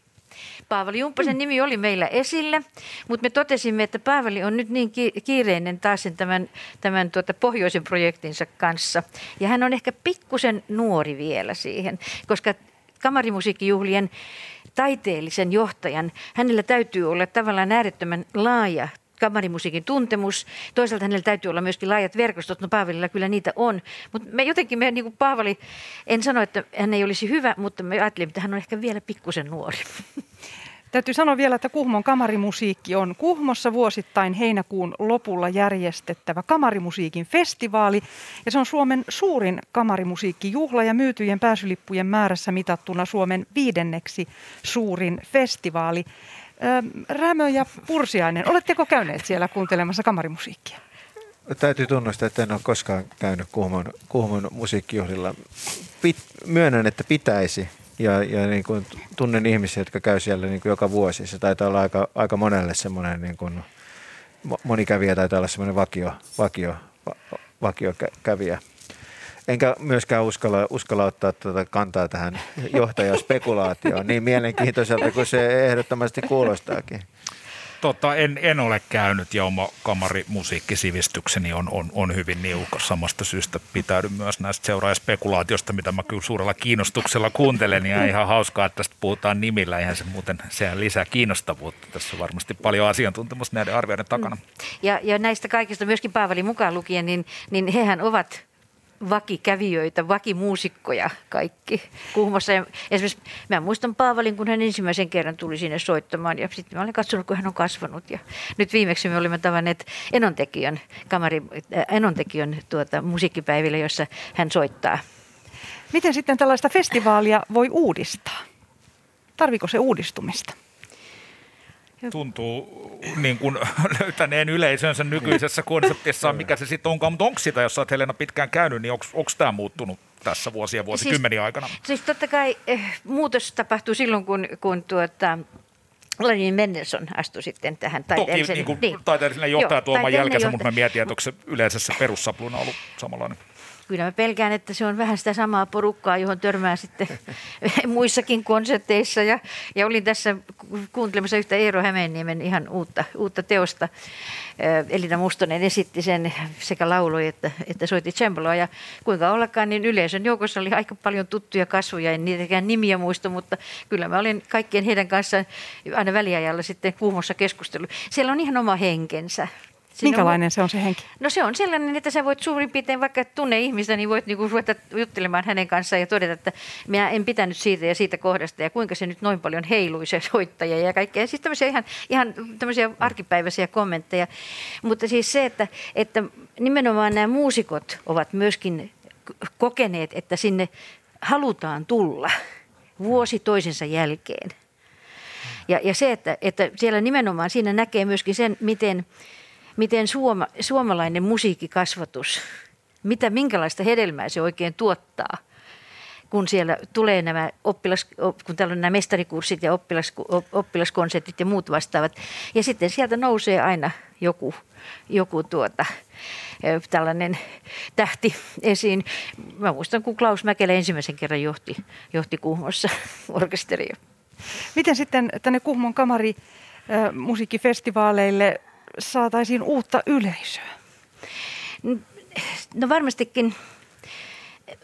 Paavali Jumppasen mm. nimi oli meillä esillä, mutta me totesimme, että Paavali on nyt niin kiireinen taas tämän, tämän tuota pohjoisen projektinsa kanssa. Ja hän on ehkä pikkusen nuori vielä siihen, koska kamarimusiikkijuhlien taiteellisen johtajan, hänellä täytyy olla tavallaan äärettömän laaja kamarimusiikin tuntemus. Toisaalta hänellä täytyy olla myöskin laajat verkostot, no Paavalilla kyllä niitä on. Mutta me jotenkin, me, niin kuin Paavali, en sano, että hän ei olisi hyvä, mutta me ajattelimme, että hän on ehkä vielä pikkusen nuori. Täytyy sanoa vielä, että Kuhmon kamarimusiikki on Kuhmossa vuosittain heinäkuun lopulla järjestettävä kamarimusiikin festivaali. Ja se on Suomen suurin kamarimusiikkijuhla ja myytyjen pääsylippujen määrässä mitattuna Suomen viidenneksi suurin festivaali. Rämö ja Pursiainen, oletteko käyneet siellä kuuntelemassa kamarimusiikkia? Täytyy tunnustaa, että en ole koskaan käynyt Kuhmon, Kuhmon musiikkijuhlilla. Pit, myönnän, että pitäisi. Ja, ja niin kuin tunnen ihmisiä, jotka käy siellä niin kuin joka vuosi. Se taitaa olla aika, aika monelle semmoinen, niin kuin, moni kävijä taitaa olla semmoinen vakio, vakio, vakio kävijä. Enkä myöskään uskalla, uskalla ottaa tuota kantaa tähän johtajaspekulaatioon niin mielenkiintoiselta kuin se ehdottomasti kuulostaakin. Tota, en, en ole käynyt ja oma kamarimusiikkisivistykseni on, on, on hyvin niukka. Samasta syystä pitäydyn myös näistä seuraajaspekulaatiosta, mitä mä kyllä suurella kiinnostuksella kuuntelen. Ja ihan hauskaa, että tästä puhutaan nimillä. Eihän se muuten, sehän lisää kiinnostavuutta. Tässä on varmasti paljon asiantuntemusta näiden arvioiden takana. Ja, ja näistä kaikista myöskin Paavali mukaan lukien, niin, niin hehän ovat vakikävijöitä, vakimuusikkoja kaikki Kuhmossa. Ja esimerkiksi mä muistan Paavalin, kun hän ensimmäisen kerran tuli sinne soittamaan ja sitten mä olen katsonut, kun hän on kasvanut. Ja nyt viimeksi me olimme tavanneet Enontekijön, kamari, äh, Enontekijön tuota, musiikkipäivillä, jossa hän soittaa. Miten sitten tällaista festivaalia voi uudistaa? Tarviiko se uudistumista? Tuntuu niin kuin löytäneen yleisönsä nykyisessä konseptissa, mikä se sitten onkaan, mutta onko sitä, jos olet Helena pitkään käynyt, niin onko tämä muuttunut tässä vuosien vuosikymmeniä aikana? Siis, siis totta kai eh, muutos tapahtuu silloin, kun, kun tuota, Vladimir Mennesson astui sitten tähän taiteellisen. Toki niin niin. taiteellinen johtaja tuomaan jälkeensä, mutta mä mietin, että onko se yleisessä perussapluna ollut samanlainen. Kyllä mä pelkään, että se on vähän sitä samaa porukkaa, johon törmää sitten muissakin konserteissa. Ja, ja olin tässä kuuntelemassa yhtä Eero Hämeenniemen ihan uutta, uutta teosta. Elina Mustonen esitti sen, sekä lauloi että, että soitti tsembaloa. Ja kuinka ollakaan, niin yleisön joukossa oli aika paljon tuttuja kasvoja, en niitäkään nimiä muista, mutta kyllä mä olin kaikkien heidän kanssaan aina väliajalla sitten Kuhmossa keskustellut. Siellä on ihan oma henkensä. Siinä minkälainen on, se on se henki? No se on sellainen, että sä voit suurin piirtein, vaikka tunne ihmistä, niin voit niinku ruveta juttelemaan hänen kanssaan ja todeta, että minä en pitänyt siitä ja siitä kohdasta ja kuinka se nyt noin paljon heilui se soittaja ja kaikkea. Ja siis tämmöisiä ihan, ihan tämmöisiä arkipäiväisiä kommentteja, mutta siis se, että, että nimenomaan nämä muusikot ovat myöskin kokeneet, että sinne halutaan tulla vuosi toisensa jälkeen. Ja, ja se, että, että siellä nimenomaan siinä näkee myöskin sen, miten... Miten suoma, suomalainen musiikkikasvatus, mitä, minkälaista hedelmää se oikein tuottaa, kun siellä tulee nämä, oppilas, kun täällä on nämä mestarikurssit ja oppilas, oppilaskonsertit ja muut vastaavat. Ja sitten sieltä nousee aina joku, joku tuota, tällainen tähti esiin. Mä muistan, kun Klaus Mäkelä ensimmäisen kerran johti, johti Kuhmossa orkesteria. Miten sitten tänne Kuhmon kamari musiikkifestivaaleille saataisiin uutta yleisöä? No varmastikin,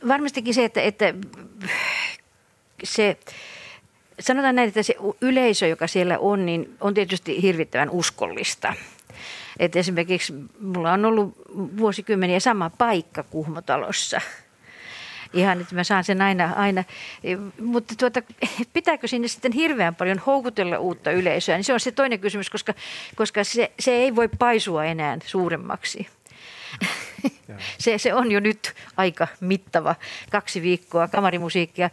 varmastikin se, että, että se, sanotaan näin, että se yleisö, joka siellä on, niin on tietysti hirvittävän uskollista. Et esimerkiksi mulla on ollut vuosikymmeniä sama paikka Kuhmotalossa. Ihan, että mä saan sen aina, aina. Mutta tuota, pitääkö sinne sitten hirveän paljon houkutella uutta yleisöä? Niin se on se toinen kysymys, koska, koska se, se ei voi paisua enää suuremmaksi. se, se on jo nyt aika mittava. Kaksi viikkoa kamarimusiikkia.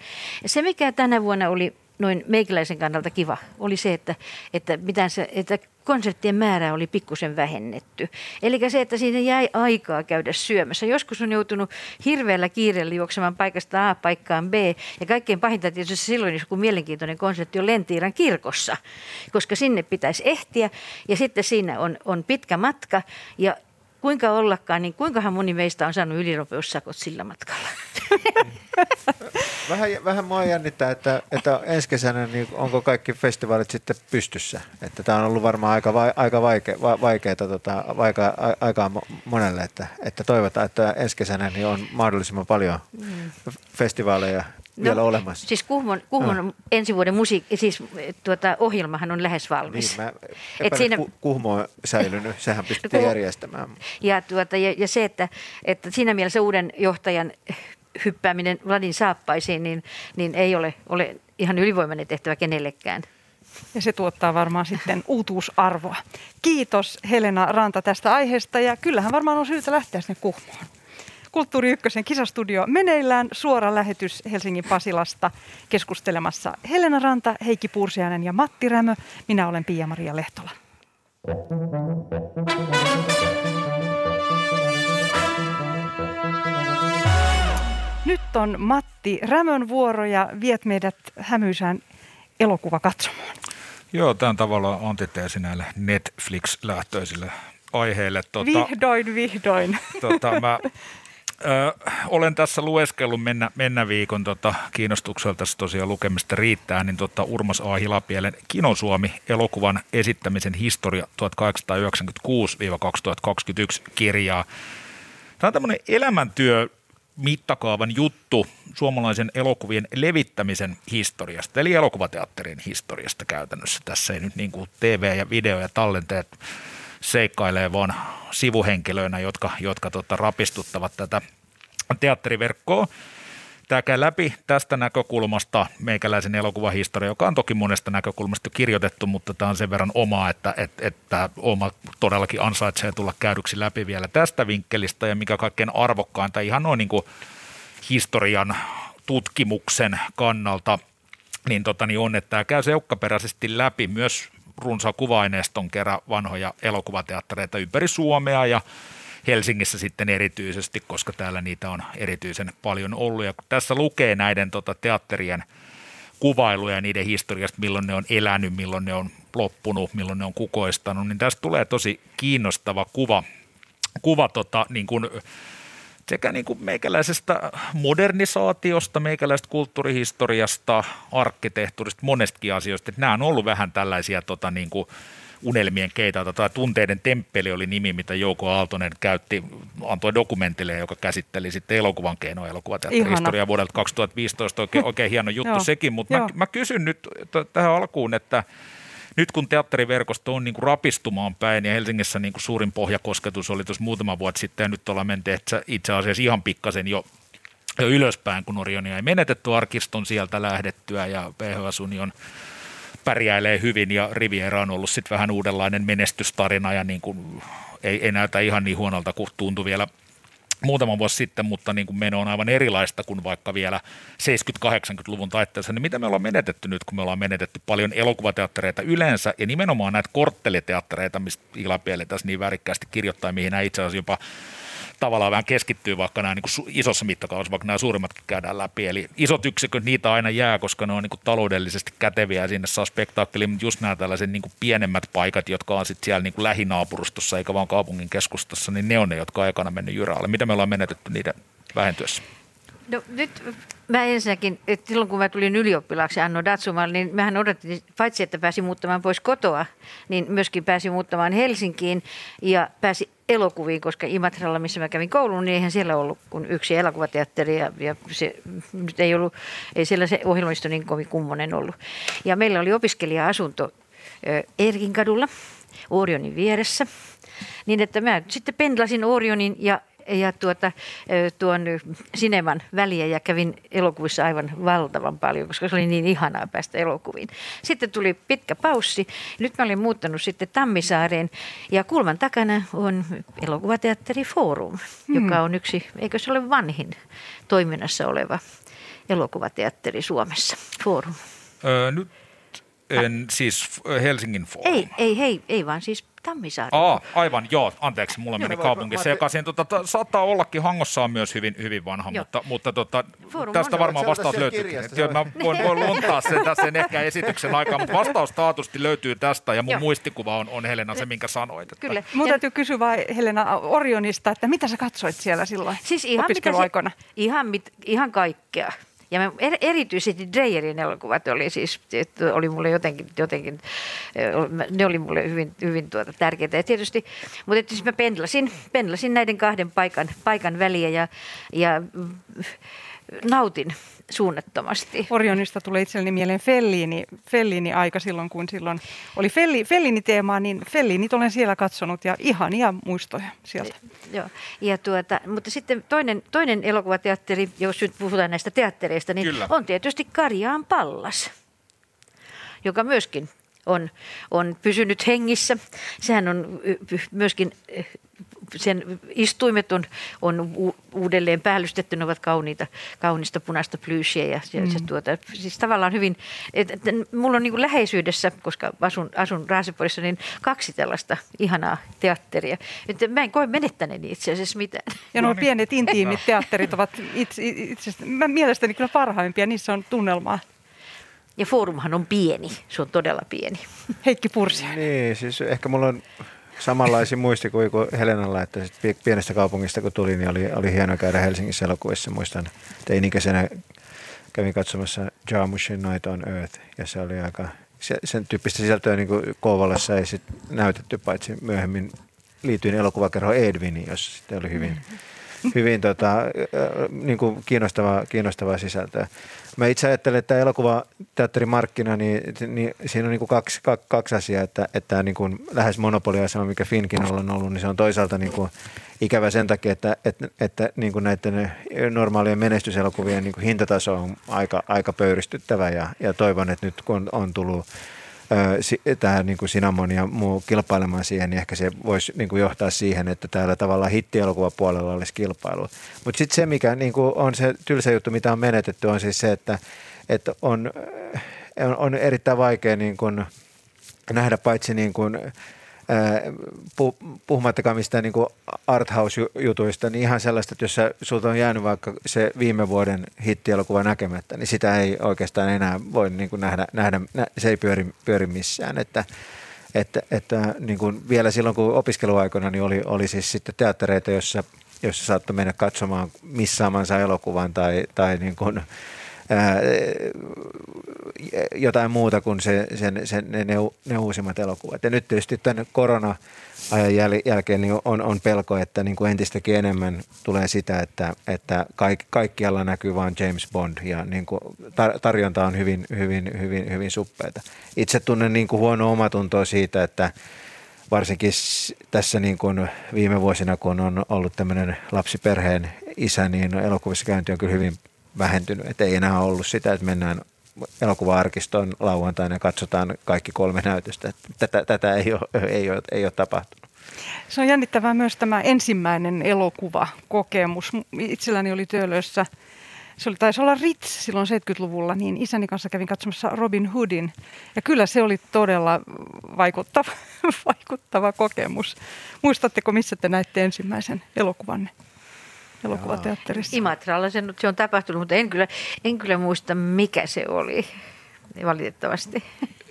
Se, mikä tänä vuonna oli noin meikäläisen kannalta kiva, oli se, että, että, mitään se, että konserttien määrää oli pikkusen vähennetty. Eli se, että siinä jäi aikaa käydä syömässä. Joskus on joutunut hirveällä kiireellä juoksemaan paikasta A paikkaan B. Ja kaikkein pahinta tietysti silloin, jos joku mielenkiintoinen konsertti on Lentiiran kirkossa, koska sinne pitäisi ehtiä. Ja sitten siinä on, on pitkä matka. Ja kuinka ollakaan, niin kuinkahan moni meistä on saanut ylinopeussakot sillä matkalla? Vähän, vähän mua jännittää, että, että ensi kesänä niin onko kaikki festivaalit sitten pystyssä. Että tämä on ollut varmaan aika, va, aika vaikea, va, vaikeaa tota, aika, aika monelle, että, että toivotaan, että ensi kesänä niin on mahdollisimman paljon festivaaleja vielä no, olemassa. Siis Kuhmon, Kuhmon no. ensi vuoden musiikki, siis tuota, ohjelmahan on lähes valmis. Niin, mä epäilen, siinä... Kuhmo on säilynyt, sehän pystyttiin järjestämään. Ja, tuota, ja, ja se, että, että siinä mielessä uuden johtajan hyppääminen Vladin saappaisiin, niin, niin ei ole, ole ihan ylivoimainen tehtävä kenellekään. Ja se tuottaa varmaan sitten uutuusarvoa. Kiitos Helena Ranta tästä aiheesta ja kyllähän varmaan on syytä lähteä sinne Kuhmoon. Kulttuuriykkösen kisastudio meneillään, suora lähetys Helsingin Pasilasta, keskustelemassa Helena Ranta, Heikki Pursiainen ja Matti Rämö. Minä olen Pia-Maria Lehtola. Nyt on Matti Rämön vuoro ja viet meidät Hämyisään elokuvakatsomoon. Joo, tämän tavallaan antiteesi näille Netflix-lähtöisille aiheille. Tuota, vihdoin, vihdoin. Tuota, mä Öö, olen tässä lueskellut mennä, mennä viikon tota, kiinnostuksella, tässä tosiaan lukemista riittää, niin tota, Urmas A. Hilapielen Kinosuomi-elokuvan esittämisen historia tuhatkahdeksansataayhdeksänkymmentäkuusi–kaksituhattakaksikymmentäyksi kirjaa. Tämä on tämmöinen elämäntyö mittakaavan juttu suomalaisen elokuvien levittämisen historiasta, eli elokuvateatterin historiasta käytännössä. Tässä ei nyt niin kuin T V ja video ja tallenteet seikkailee vaan sivuhenkilöinä, jotka, jotka tota, rapistuttavat tätä teatteriverkkoa. Tämä käy läpi tästä näkökulmasta meikäläisen elokuvahistoria, joka on toki monesta näkökulmasta kirjoitettu, mutta tämä on sen verran omaa, että, että, että oma todellakin ansaitsee tulla käydyksi läpi vielä tästä vinkkelistä, ja mikä kaikkein arvokkainta ihan noin niin kuin historian tutkimuksen kannalta niin tota, niin on, että tämä käy seukkaperäisesti läpi myös runsa kuva-aineiston kerran vanhoja elokuvateattereita ympäri Suomea ja Helsingissä sitten erityisesti, koska täällä niitä on erityisen paljon ollut. Ja kun tässä lukee näiden tota, teatterien kuvailuja ja niiden historiasta, milloin ne on elänyt, milloin ne on loppunut, milloin ne on kukoistanut, niin tästä tulee tosi kiinnostava kuva, kuva tota, niin kuin sekä niin kuin meikäläisestä modernisaatiosta, meikäläisestä kulttuurihistoriasta, arkkitehtuurista, monestakin asioista. Nämä on ollut vähän tällaisia tota, niin kuin unelmien keitaita, tai tunteiden temppeli oli nimi, mitä Jouko Aaltonen käytti, antoi dokumentille, joka käsitteli sitten elokuvan keinoa, elokuvateatterihistoriaa vuodelta kaksituhattaviisitoista. Oikein, oikein hieno juttu joo, sekin, mutta mä, mä kysyn nyt t- tähän alkuun, että nyt kun teatteriverkosto on niin kuin rapistumaan päin ja Helsingissä niin kuin suurin pohjakosketus oli tuossa muutama vuosi sitten ja nyt ollaan menty itse asiassa ihan pikkasen jo, jo ylöspäin, kun Orionia ei menetetty, arkiston sieltä lähdettyä ja P H S-union pärjäilee hyvin ja Riviera on ollut sitten vähän uudenlainen menestystarina ja niin kuin ei, ei näytä ihan niin huonolta kuin tuntui vielä muutama vuosi sitten, mutta niin kuin meno on aivan erilaista kuin vaikka vielä seitsemänkymmentä–kahdeksankymmentäluvun taitteessa, niin mitä me ollaan menetetty nyt, kun me ollaan menetetty paljon elokuvateattereita yleensä ja nimenomaan näitä kortteliteattereita, mistä Hilapieli tässä niin värikkäästi kirjoittaa, mihin nämä itse asiassa jopa tavallaan vähän keskittyy, vaikka nämä niin kuin isossa mittakaavassa, vaikka nämä suurimmatkin käydään läpi. Eli isot yksiköt, niitä aina jää, koska ne on niin kuin taloudellisesti käteviä ja sinne saa spektaakkeliä, mutta just nämä tällaiset niin kuin pienemmät paikat, jotka on sitten siellä niin kuin lähinaapurustossa eikä vaan kaupungin keskustassa, niin ne on ne, jotka on ekana mennyt jyräälle. Mitä me ollaan menetetty niiden vähentyessä? No nyt mä ensinnäkin, että silloin kun mä tulin ylioppilaaksi Anno Datsumalle, niin mähän odotin, paitsi että pääsi muuttamaan pois kotoa, niin myöskin pääsi muuttamaan Helsinkiin ja pääsi elokuviin, koska Imatralla, missä mä kävin kouluun, niin eihän siellä ollut kuin yksi elokuvateatteri ja, ja se nyt ei ollut, ei siellä se ohjelmisto niin kovin kummonen ollut. Ja meillä oli opiskelija-asunto Erkin kadulla, Orionin vieressä, niin että mä sitten pendlasin Orionin ja ja tuota, tuon Sineman väliä ja kävin elokuvissa aivan valtavan paljon, koska se oli niin ihanaa päästä elokuviin. Sitten tuli pitkä paussi. Nyt mä olin muuttanut sitten Tammisaareen ja kulman takana on elokuvateatteri Forum, hmm. joka on yksi, eikö se ole vanhin toiminnassa oleva elokuvateatteri Suomessa, Forum. Öö, nyt en siis Helsingin Forum. Ei, ei, ei, ei vaan siis Tammisaari. Aa, aivan, joo. Anteeksi, mulla joo, meni kaupunkissa mä... sekaisin. Tota, saattaa ollakin, Hangossa on myös hyvin, hyvin vanha, joo. mutta, mutta tota, tästä on varmaan vastaus löytyy. Mä voin, voin luntaa sen tässä ehkä esityksen aikaa, mutta vastaus taatusti löytyy tästä ja mun joo. muistikuva on, on Helena se, minkä sanoit. Että... Kyllä. Mun täytyy kysyä vaan Helena Orionista, että mitä sä katsoit siellä silloin siis ihan opiskeluaikana? Se, ihan, mit, ihan kaikkea. Ja erityisesti Dreyerin elokuvat oli siis, oli mulle jotenkin, jotenkin ne oli mulle hyvin, hyvin tuota tärkeitä. Ja tietysti, mutta että siis mä pendlasin, pendlasin näiden kahden paikan, paikan väliä ja, ja nautin suunnattomasti. Orionista tulee itselleni mieleen Fellini, Fellini aika silloin, kun silloin oli Felli, Fellini-teemaa, niin Fellinit olen siellä katsonut ja ihania muistoja sieltä. Joo, ja tuota, mutta sitten toinen, toinen elokuvateatteri, jos nyt puhutaan näistä teattereista, niin kyllä. on tietysti Karjaan Pallas, joka myöskin on, on pysynyt hengissä. Sehän on myöskin... Sen istuimet on, on uudelleen päällystetty, ne ovat kauniita, kaunista punaista plyysiä ja, ja mm. se tuota, siis tavallaan hyvin, että et, mulla on niin kuin läheisyydessä, koska asun, asun Raaseporissa, niin kaksi tällaista ihanaa teatteria, että mä en koe menettäneeni itse asiassa mitään. Ja nuo pienet intiimit teatterit ovat itse, itse, mä mielestäni kyllä parhaimpia, nissä on tunnelmaa. Ja Foorumhan on pieni, se on todella pieni. Heikki Pursiainen. Niin, siis ehkä mulla on... Samanlaisia muistikuvia kuin Helenalla, että pienestä kaupungista kun tuli, niin oli, oli hienoa käydä Helsingissä elokuvissa. Muistan, että ikäisenä kävin katsomassa Jarmuschin Night on Earth, ja se oli aika, se, sen tyyppistä sisältöä niin kuin Kouvolassa ei sit näytetty, paitsi myöhemmin liityin elokuvakerho Edwiniin, jossa sitten oli hyvin, hyvin tota, niin kuin kiinnostavaa, kiinnostavaa sisältöä. Mä itse ajattelen, että tämä elokuvateatterimarkkina, niin, niin siinä on niin kuin kaksi, kaksi, kaksi asiaa, että, että niin kuin lähes monopoliasema, mikä Finkin on ollut, niin se on toisaalta niin kuin ikävä sen takia, että, että, että niin kuin näiden normaalien menestyselokuvien niin kuin hintataso on aika, aika pöyristyttävä ja, ja toivon, että nyt kun on, on tullut tähän niin kuin Cinnamon ja muu kilpailemaan siihen, niin ehkä se voisi niin kuin johtaa siihen, että täällä tavallaan hittielokuvapuolella olisi kilpailu. Mutta sitten se, mikä niin kuin on se tylsä juttu, mitä on menetetty, on siis se, että, että on, on erittäin vaikea niin kuin nähdä paitsi niin kuin puhumattakaan mistään niin kuin arthouse-jutuista, niin ihan sellaista, että jos sulta on jäänyt vaikka se viime vuoden hittielokuva näkemättä, niin sitä ei oikeastaan enää voi niin kuin nähdä, nähdä, se ei pyöri, pyöri missään. Että, että, että niin kuin vielä silloin, kun opiskeluaikana, niin oli, oli siis sitten teattereita, jossa, jossa saattoi mennä katsomaan missaamansa elokuvan tai, tai niin kuin Ää, jotain muuta kuin se, sen, sen, ne, ne uusimmat elokuvat. Ja nyt tietysti tämän korona-ajan jäl, jälkeen niin on, on pelko, että niin kuin entistäkin enemmän tulee sitä, että, että kaik, kaikkialla näkyy vain James Bond ja niin kuin tar, tarjonta on hyvin, hyvin, hyvin, hyvin suppeita. Itse tunnen niin kuin huonoa omatuntoa siitä, että varsinkin tässä niin kuin viime vuosina, kun on ollut tämmöinen lapsiperheen isä, niin elokuvissa käynti on kyllä hyvin vähentynyt, että ei enää ollut sitä, että mennään elokuva-arkistoon lauantaina ja katsotaan kaikki kolme näytöstä. Tätä, tätä ei, ole, ei, ole, ei ole tapahtunut. Se on jännittävää myös tämä ensimmäinen elokuvakokemus. Itselläni oli Töölössä, se oli, taisi olla Ritz silloin seitsemänkymmentäluvulla, niin isäni kanssa kävin katsomassa Robin Hoodin. Ja kyllä se oli todella vaikuttava, vaikuttava kokemus. Muistatteko, missä te näitte ensimmäisen elokuvanne? Elokuvateatterissa. Imatralla se, se on tapahtunut, mutta en kyllä, en kyllä muista, mikä se oli, valitettavasti.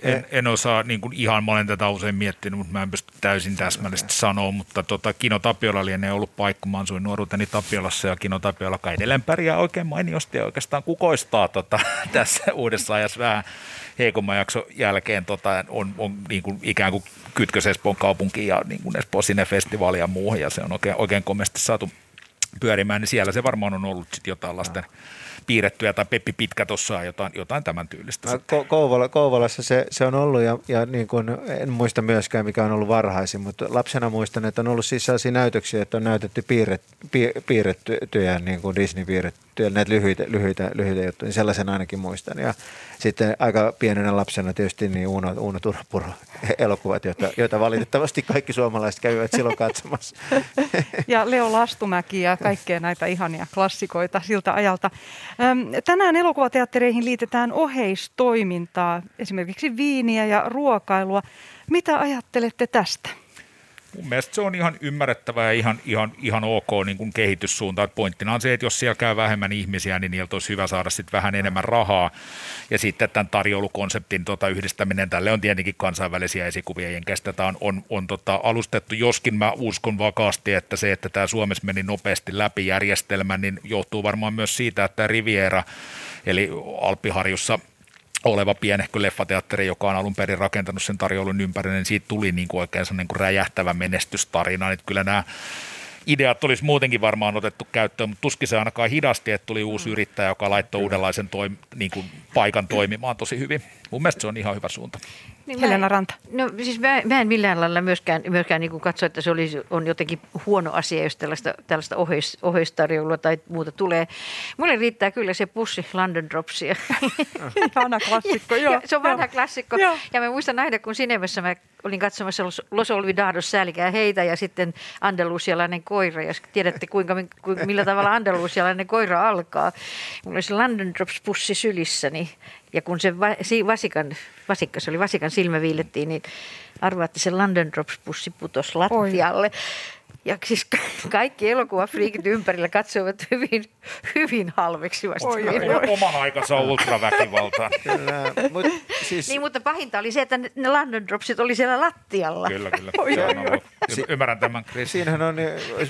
En, en osaa, niin kuin ihan, mä olen tätä usein miettinyt, mutta mä en pysty täysin täsmällisesti sanoa, mutta tota, Kino Tapiola lienee ollut paikka, mä asuin nuoruuteni Tapiolassa ja Kino Tapiola kai edelleen pärjää oikein mainiosti ja oikeastaan kukoistaa tota, tässä uudessa ajassa vähän heikomman jakson jälkeen tota, on, on niin kuin, ikään kuin kytkös Espoon kaupunkiin ja niin kuin Espoo Sine-festivaali ja muuhun ja se on oikein, oikein komeasti saatu pyörimään, niin siellä se varmaan on ollut sitten jotain lasten piirrettyä tai Peppi Pitkä tuossa jotain, jotain tämän tyylistä. Ko- Kouvola, Kouvolassa se, se on ollut ja, ja niin kuin en muista myöskään, mikä on ollut varhaisin, mutta lapsena muistan, että on ollut siis sellaisia näytöksiä, että on näytetty piirret, piirrettyjä, niin kuin Disney-piirrettyjä, näitä lyhyitä, lyhyitä, lyhyitä juttuja, niin sellaisen ainakin muistan. Ja sitten aika pienenä lapsena tietysti niin Uuno, Uuno Turhapuro elokuvat, joita, joita valitettavasti kaikki suomalaiset kävivät silloin katsomassa. Ja Leo Lastumäki ja kaikkea näitä ihania klassikoita siltä ajalta. Tänään elokuvateattereihin liitetään oheistoimintaa, esimerkiksi viiniä ja ruokailua. Mitä ajattelette tästä? Mun mielestä se on ihan ymmärrettävää ja ihan, ihan, ihan ok niin kuin kehityssuunta. Pointtina on se, että jos siellä käy vähemmän ihmisiä, niin niiltä olisi hyvä saada sitten vähän enemmän rahaa. Ja sitten tämän tarjoulukonseptin tota, yhdistäminen, tälle on tietenkin kansainvälisiä esikuvia, jenkästä tämä on, on, on tota, alustettu. Joskin mä uskon vakaasti, että se, että tämä Suomessa meni nopeasti läpi järjestelmä, niin johtuu varmaan myös siitä, että Riviera, eli Alppiharjussa oleva pienehkö leffateatteri, joka on alun perin rakentanut sen tarjoulun ympärille, niin siitä tuli niin kuin oikein sellainen kuin räjähtävä menestystarina. Että kyllä nämä ideat olisi muutenkin varmaan otettu käyttöön, mutta tuskin se ainakaan hidasti, että tuli uusi yrittäjä, joka laittoi uudenlaisen toim, niin kuin paikan toimimaan tosi hyvin. Mun mielestä se on ihan hyvä suunta. Niin Helena Ranta. No siis mä, mä en millään lailla myöskään, myöskään niin kuin katso, että se olisi, on jotenkin huono asia, jos tällaista, tällaista oheis, oheistarjoulua tai muuta tulee. Mulle riittää kyllä se pussi London Dropsia. Vanha klassikko, joo. Ja, se on vanha joo. klassikko. Joo. Ja mä muistan aina, kun Cinemassa mä olin katsomassa Los, Los Olvidados, Säälkää heitä ja sitten andalusialainen koira. Ja tiedätte, kuinka, kuinka, millä tavalla andalusialainen koira alkaa. Mulla oli se London Drops pussi sylissäni. Ja kun se vasikan, vasikka, se oli vasikan silmä viilettiin, niin arvaatte, se London Drops-pussi putosi lattialle. Oi. Ja siis kaikki elokuvafriikit ympärillä katsoivat hyvin, hyvin halveksivasti. Oi, oi, oi. Oman aikansa on ultraväkivaltaa. Kyllä. Mut, siis... Niin, mutta pahinta oli se, että ne London Dropsit oli siellä lattialla. Kyllä, kyllä. Oi, oi, si- ymmärrän tämän. Siinähän on,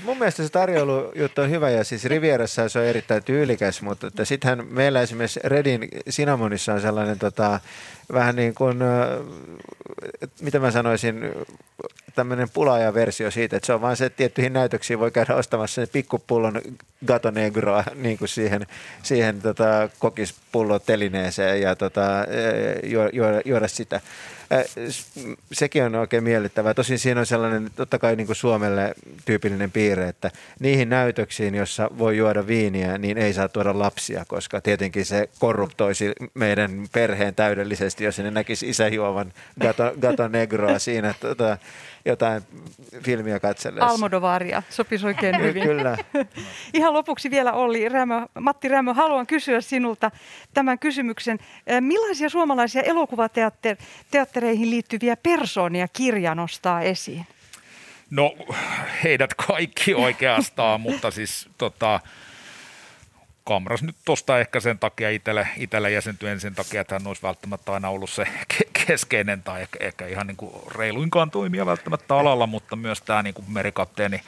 mun mielestä se tarjoilujuttu on hyvä, ja siis Rivierassa se on erittäin tyylikäs, mutta että sittenhän meillä esimerkiksi Redin Sinamonissa on sellainen tota, vähän niin kuin, mitä mä sanoisin, tämmöinen pulaaja versio siitä, että se on vaan se, että tiettyihin näytöksiin voi käydä ostamassa pikkupullon Gato Negroa niin kuin siihen, siihen tota, kokispullo-telineeseen ja tota, juoda, juoda sitä. Sekin on oikein miellyttävää. Tosin siinä on sellainen, totta kai niin kuin Suomelle tyypillinen piirre, että niihin näytöksiin, jossa voi juoda viiniä, niin ei saa tuoda lapsia, koska tietenkin se korruptoisi meidän perheen täydellisesti, jos ne näkisi isä juovan Gato, Gato Negroa siinä tota, jotain filmiä katsellessa. Almodovaria sopisi oikein hyvin. Kyllä. Ihan lopuksi vielä Olli Rämö, Matti Rämö, haluan kysyä sinulta tämän kysymyksen. Millaisia suomalaisia elokuvateattereihin liittyviä persoonia kirja nostaa esiin? No, heidät kaikki oikeastaan, mutta siis tota, kamras nyt tuosta ehkä sen takia itsellä, itsellä jäsentyen sen takia, että hän olisi välttämättä aina ollut se keskeinen tai ehkä, ehkä ihan niin kuin reiluinkaan toimija välttämättä alalla, mutta myös tämä niin kuin merikapteeni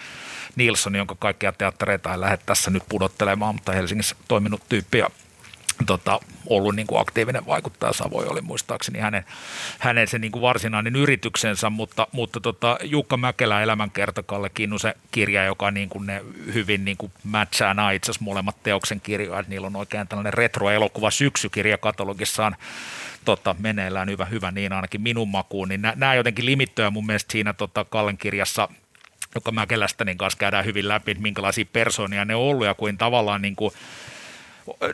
Nilsson, jonka kaikkia teattereita ei lähde tässä nyt pudottelemaan, mutta Helsingissä toiminut tyyppi ja tota, ollut niin kuin aktiivinen vaikuttaja. Savoy oli muistaakseni hänen, hänen se niin kuin varsinainen yrityksensä, mutta, mutta tota, Jukka Mäkelä elämänkerta Kalle Kinnusen kirja, joka niin kuin ne hyvin niin kuin matchaa nämä itse asiassa molemmat teoksen kirjoja. Niillä on oikein tällainen retroelokuva syksykirja katalogissaan. Totta, meneillään hyvä, hyvä, niin ainakin minun makuun, niin nämä jotenkin limittyä mun mielestä siinä tota, Kallen kirjassa, joka Mäkelästä niin kanssa käydään hyvin läpi, minkälaisia persoonia ne on ollut ja kuin tavallaan niin kuin,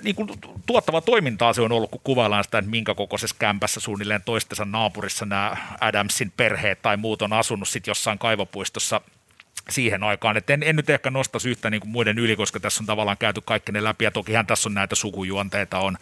niin kuin tuottava toimintaa se on ollut, kun kuvaillaan sitä, että minkä kokoisessa kämpässä suunnilleen toistensa naapurissa nämä Adamsin perheet tai muut on asunut sitten jossain kaivopuistossa siihen aikaan, että en, en nyt ehkä nostaisi yhtä niin kuin muiden yli, koska tässä on tavallaan käyty kaikki ne läpi ja tokihan tässä on näitä sukujuonteita, on,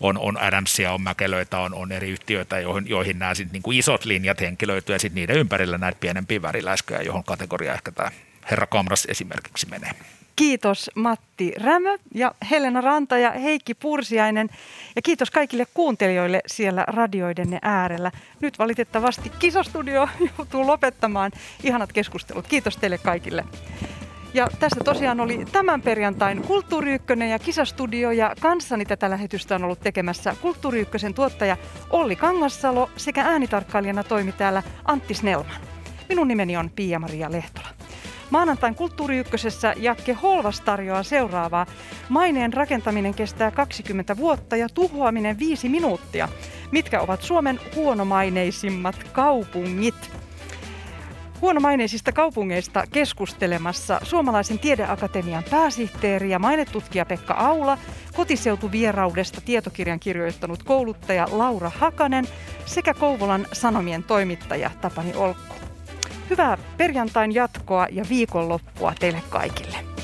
on, on Adamsia, on Mäkelöitä, on, on eri yhtiöitä, joihin, joihin nämä sit niin kuin isot linjat henkilöityy ja sitten niiden ympärillä näitä pienempiä väriläisköjä, johon kategoria ehkä tämä herra kamras esimerkiksi menee. Kiitos Matti Rämö ja Helena Ranta ja Heikki Pursiainen ja kiitos kaikille kuuntelijoille siellä radioidenne äärellä. Nyt valitettavasti Kisastudio joutuu lopettamaan. Ihanat keskustelut. Kiitos teille kaikille. Ja tässä tosiaan oli tämän perjantain Kulttuuriykkönen ja Kisastudio ja kanssani tätä lähetystä on ollut tekemässä Kulttuuriykkösen tuottaja Olli Kangasalo sekä äänitarkkailijana toimi täällä Antti Snelman. Minun nimeni on Pia-Maria Lehtola. Maanantain Kulttuuriykkösessä Jakke Holvas tarjoaa seuraavaa. Maineen rakentaminen kestää kaksikymmentä vuotta ja tuhoaminen viisi minuuttia. Mitkä ovat Suomen huonomaineisimmat kaupungit? Huonomaineisista kaupungeista keskustelemassa Suomalaisen tiedeakatemian pääsihteeri ja mainetutkija Pekka Aula, kotiseutuvieraudesta tietokirjan kirjoittanut kouluttaja Laura Hakanen sekä Kouvolan Sanomien toimittaja Tapani Olkko. Hyvää perjantain jatkoa ja viikonloppua teille kaikille.